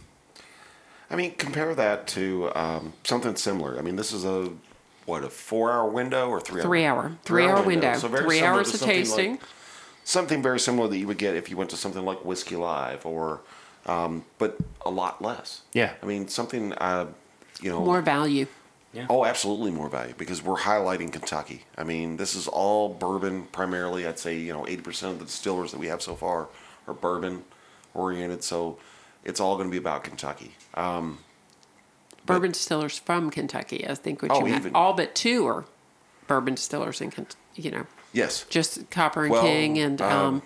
I mean, compare that to um, something similar. I mean, this is a, what, a four-hour window or three-hour? Three-hour. Three-hour window. So very three hours of tasting. Like, something very similar that you would get if you went to something like Whiskey Live or, um, but a lot less. Yeah. I mean, something... Uh, You know, more value. Yeah. Oh, absolutely more value because we're highlighting Kentucky. I mean, this is all bourbon primarily. I'd say, you know, eighty percent of the distillers that we have so far are bourbon oriented. So it's all going to be about Kentucky. Um, bourbon but, distillers from Kentucky, I think. What oh, you even, all but two are bourbon distillers in Kentucky, you know. Yes. Just Copper and well, King. And um,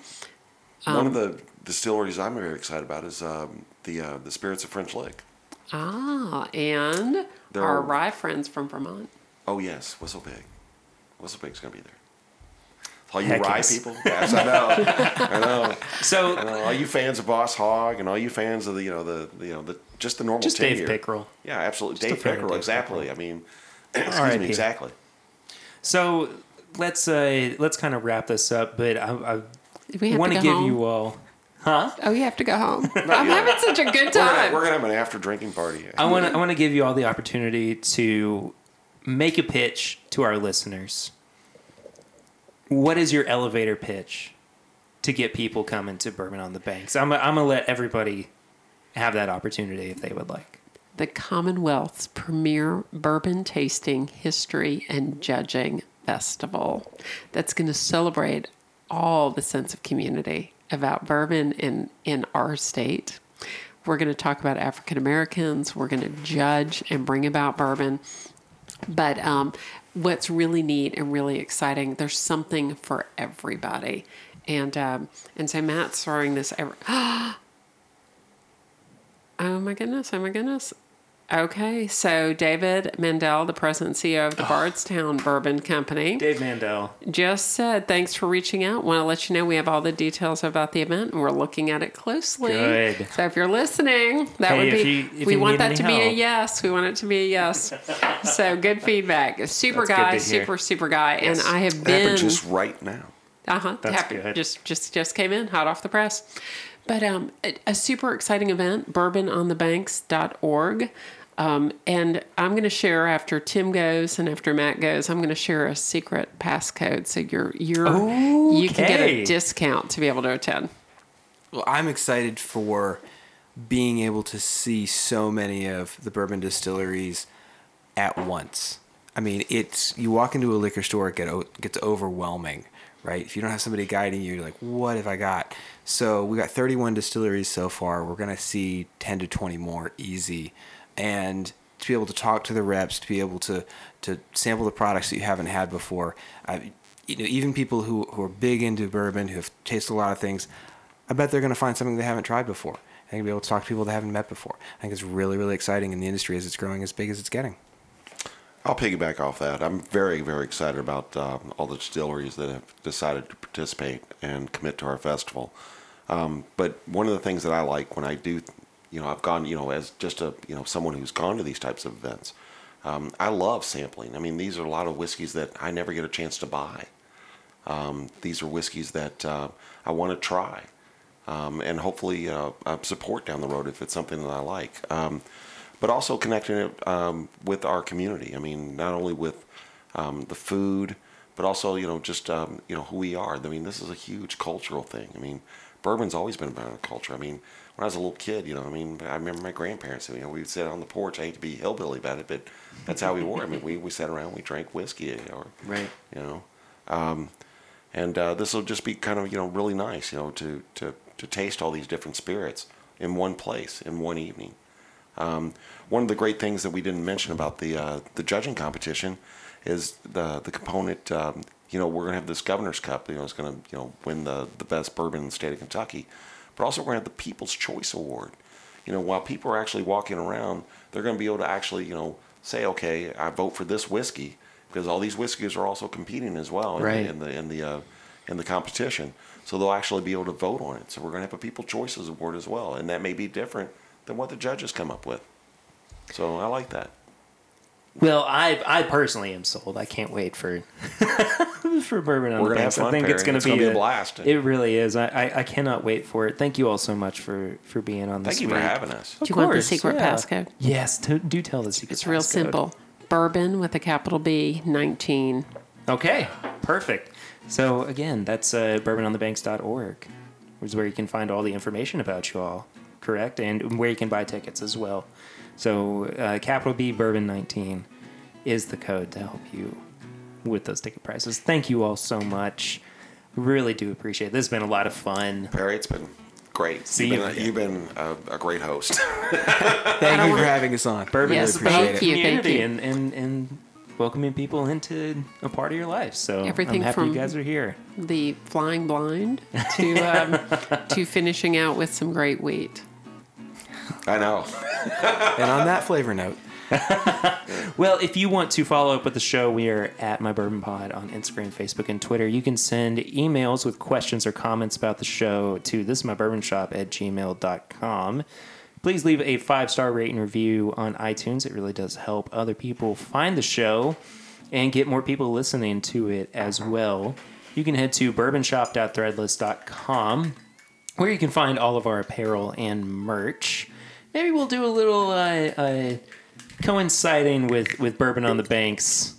um, one um, of the distilleries I'm very excited about is um, the uh, the Spirits of French Lick. Ah, and there our are, rye friends from Vermont. Oh, yes. Whistlepig. Whistlepig's going to be there. All you Heck rye yes. people. Yes, I know. I know. So, I know. All you fans of Boss Hogg and all you fans of the, you know, the, you know, the, just the normal just Dave here. Pickrell. Yeah, absolutely. Just Dave Pickrell. Dave exactly. Pickrell. I mean, excuse right, me. P. Exactly. So, let's, uh, let's kind of wrap this up, but I, I want to give home? you all... Huh? Oh, you have to go home. I'm yet. having such a good time. We're going to have an after-drinking party. I want to I want to give you all the opportunity to make a pitch to our listeners. What is your elevator pitch to get people coming to Bourbon on the Banks? I'm, I'm going to let everybody have that opportunity if they would like. The Commonwealth's premier bourbon tasting, history, and judging festival that's going to celebrate all the sense of community about bourbon in, in our state. We're going to talk about African Americans. We're going to judge and bring about bourbon. But um, what's really neat and really exciting, there's something for everybody. And um, and so Matt's throwing this... Every- oh my goodness, oh my goodness. Okay, so David Mandel, the president and C E O of the Bardstown oh. Bourbon Company. Dave Mandel. Just said, thanks for reaching out. Want to let you know we have all the details about the event, and we're looking at it closely. Good. So if you're listening, that hey, would be, if you, if we want that to help. be a yes. We want it to be a yes. So good feedback. Super That's guy, super, super guy. Yes. And I have been. It happened just right now. Uh-huh. That's happened, good. Just, just, just came in, hot off the press. But um, a, a super exciting event, bourbon on the banks dot org. Um, and I'm going to share after Tim goes and after Matt goes, I'm going to share a secret passcode. So you're, you're, okay. you can get a discount to be able to attend. Well, I'm excited for being able to see so many of the bourbon distilleries at once. I mean, it's, you walk into a liquor store, it, get, it gets overwhelming, right? If you don't have somebody guiding you, you're like, what have I got? So we got thirty-one distilleries so far. We're going to see ten to twenty more easy. And to be able to talk to the reps, to be able to, to sample the products that you haven't had before. Uh, you know, even people who, who are big into bourbon, who have tasted a lot of things, I bet they're going to find something they haven't tried before. And be able to talk to people they haven't met before. I think it's really, really exciting in the industry as it's growing as big as it's getting. I'll piggyback off that. I'm very, very excited about um, all the distilleries that have decided to participate and commit to our festival. Um, but one of the things that I like when I do, you know, I've gone, you know, as just a, you know, someone who's gone to these types of events, um, I love sampling. I mean, these are a lot of whiskeys that I never get a chance to buy. Um, these are whiskeys that uh, I want to try um, and hopefully uh, support down the road if it's something that I like. Um, But also connecting it um, with our community. I mean, not only with um, the food, but also, you know, just, um, you know, who we are. I mean, this is a huge cultural thing. I mean, bourbon's always been about a culture. I mean, when I was a little kid, you know, I mean, I remember my grandparents, you know, we would sit on the porch. I hate to be hillbilly about it, but that's how we were. I mean, we, we sat around, we drank whiskey, or, right. you know, um, and uh, this will just be kind of, you know, really nice, you know, to, to, to taste all these different spirits in one place, in one evening. Um, one of the great things that we didn't mention about the uh, the judging competition is the the component. Um, you know, we're going to have this Governor's Cup. You know, it's going to you know win the, the best bourbon in the state of Kentucky, but also we're going to have the People's Choice Award. You know, while people are actually walking around, they're going to be able to actually you know say, okay, I vote for this whiskey, because all these whiskeys are also competing as well in, right. in the in the uh, in the competition. So they'll actually be able to vote on it. So we're going to have a People's Choice Award as well, and that may be different than what the judges come up with. So I like that. Well, I I personally am sold. I can't wait for for Bourbon on the Banks. I think Perry. it's going to be, be a blast. It really is. I, I I cannot wait for it. Thank you all so much for, for being on this. Thank you week. for having us. Of do you course, want the secret yeah. passcode? Yes, to, do tell the secret. It's passcode. Real simple. Bourbon with a capital B nineteen. Okay, perfect. So again, that's uh, bourbon on the banks dot org, which is where you can find all the information about you all. Correct, and where you can buy tickets as well. So uh, capital B Bourbon nineteen is the code to help you with those ticket prices. Thank you all so much. Really do appreciate it. This has been a lot of fun. Perry, it's been great. See you've you been, a, you've been a, a great host. Thank you for having us on. Bourbon, yes, really appreciate thank it. You, thank you. And, and, and welcoming people into a part of your life. So everything I'm happy from you guys are here. The Flying Blind to um, to finishing out with some great wheat. I know. And on that flavor note. Well, if you want to follow up with the show, we are at My Bourbon Pod on Instagram, Facebook, and Twitter. You can send emails with questions or comments about the show to this my bourbon shop at gmail dot com. Please leave a five-star rate and review on iTunes. It really does help other people find the show and get more people listening to it as well. You can head to bourbon shop dot threadless dot com, where you can find all of our apparel and merch. Maybe we'll do a little uh, uh, coinciding with, with Bourbon on the Banks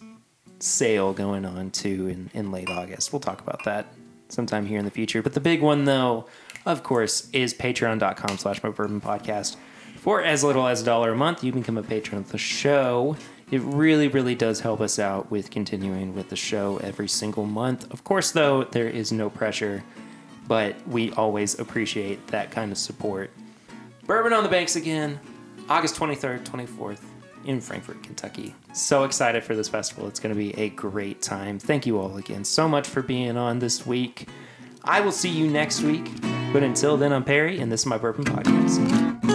sale going on, too, in, in late August. We'll talk about that sometime here in the future. But the big one, though, of course, is patreon dot com slash my bourbon podcast. For as little as a dollar a month, you can become a patron of the show. It really, really does help us out with continuing with the show every single month. Of course, though, there is no pressure, but we always appreciate that kind of support. Bourbon on the Banks again, August twenty-third, twenty-fourth in Frankfort, Kentucky. So excited for this festival. It's going to be a great time. Thank you all again so much for being on this week. I will see you next week. But until then, I'm Perry, and this is My Bourbon Podcast.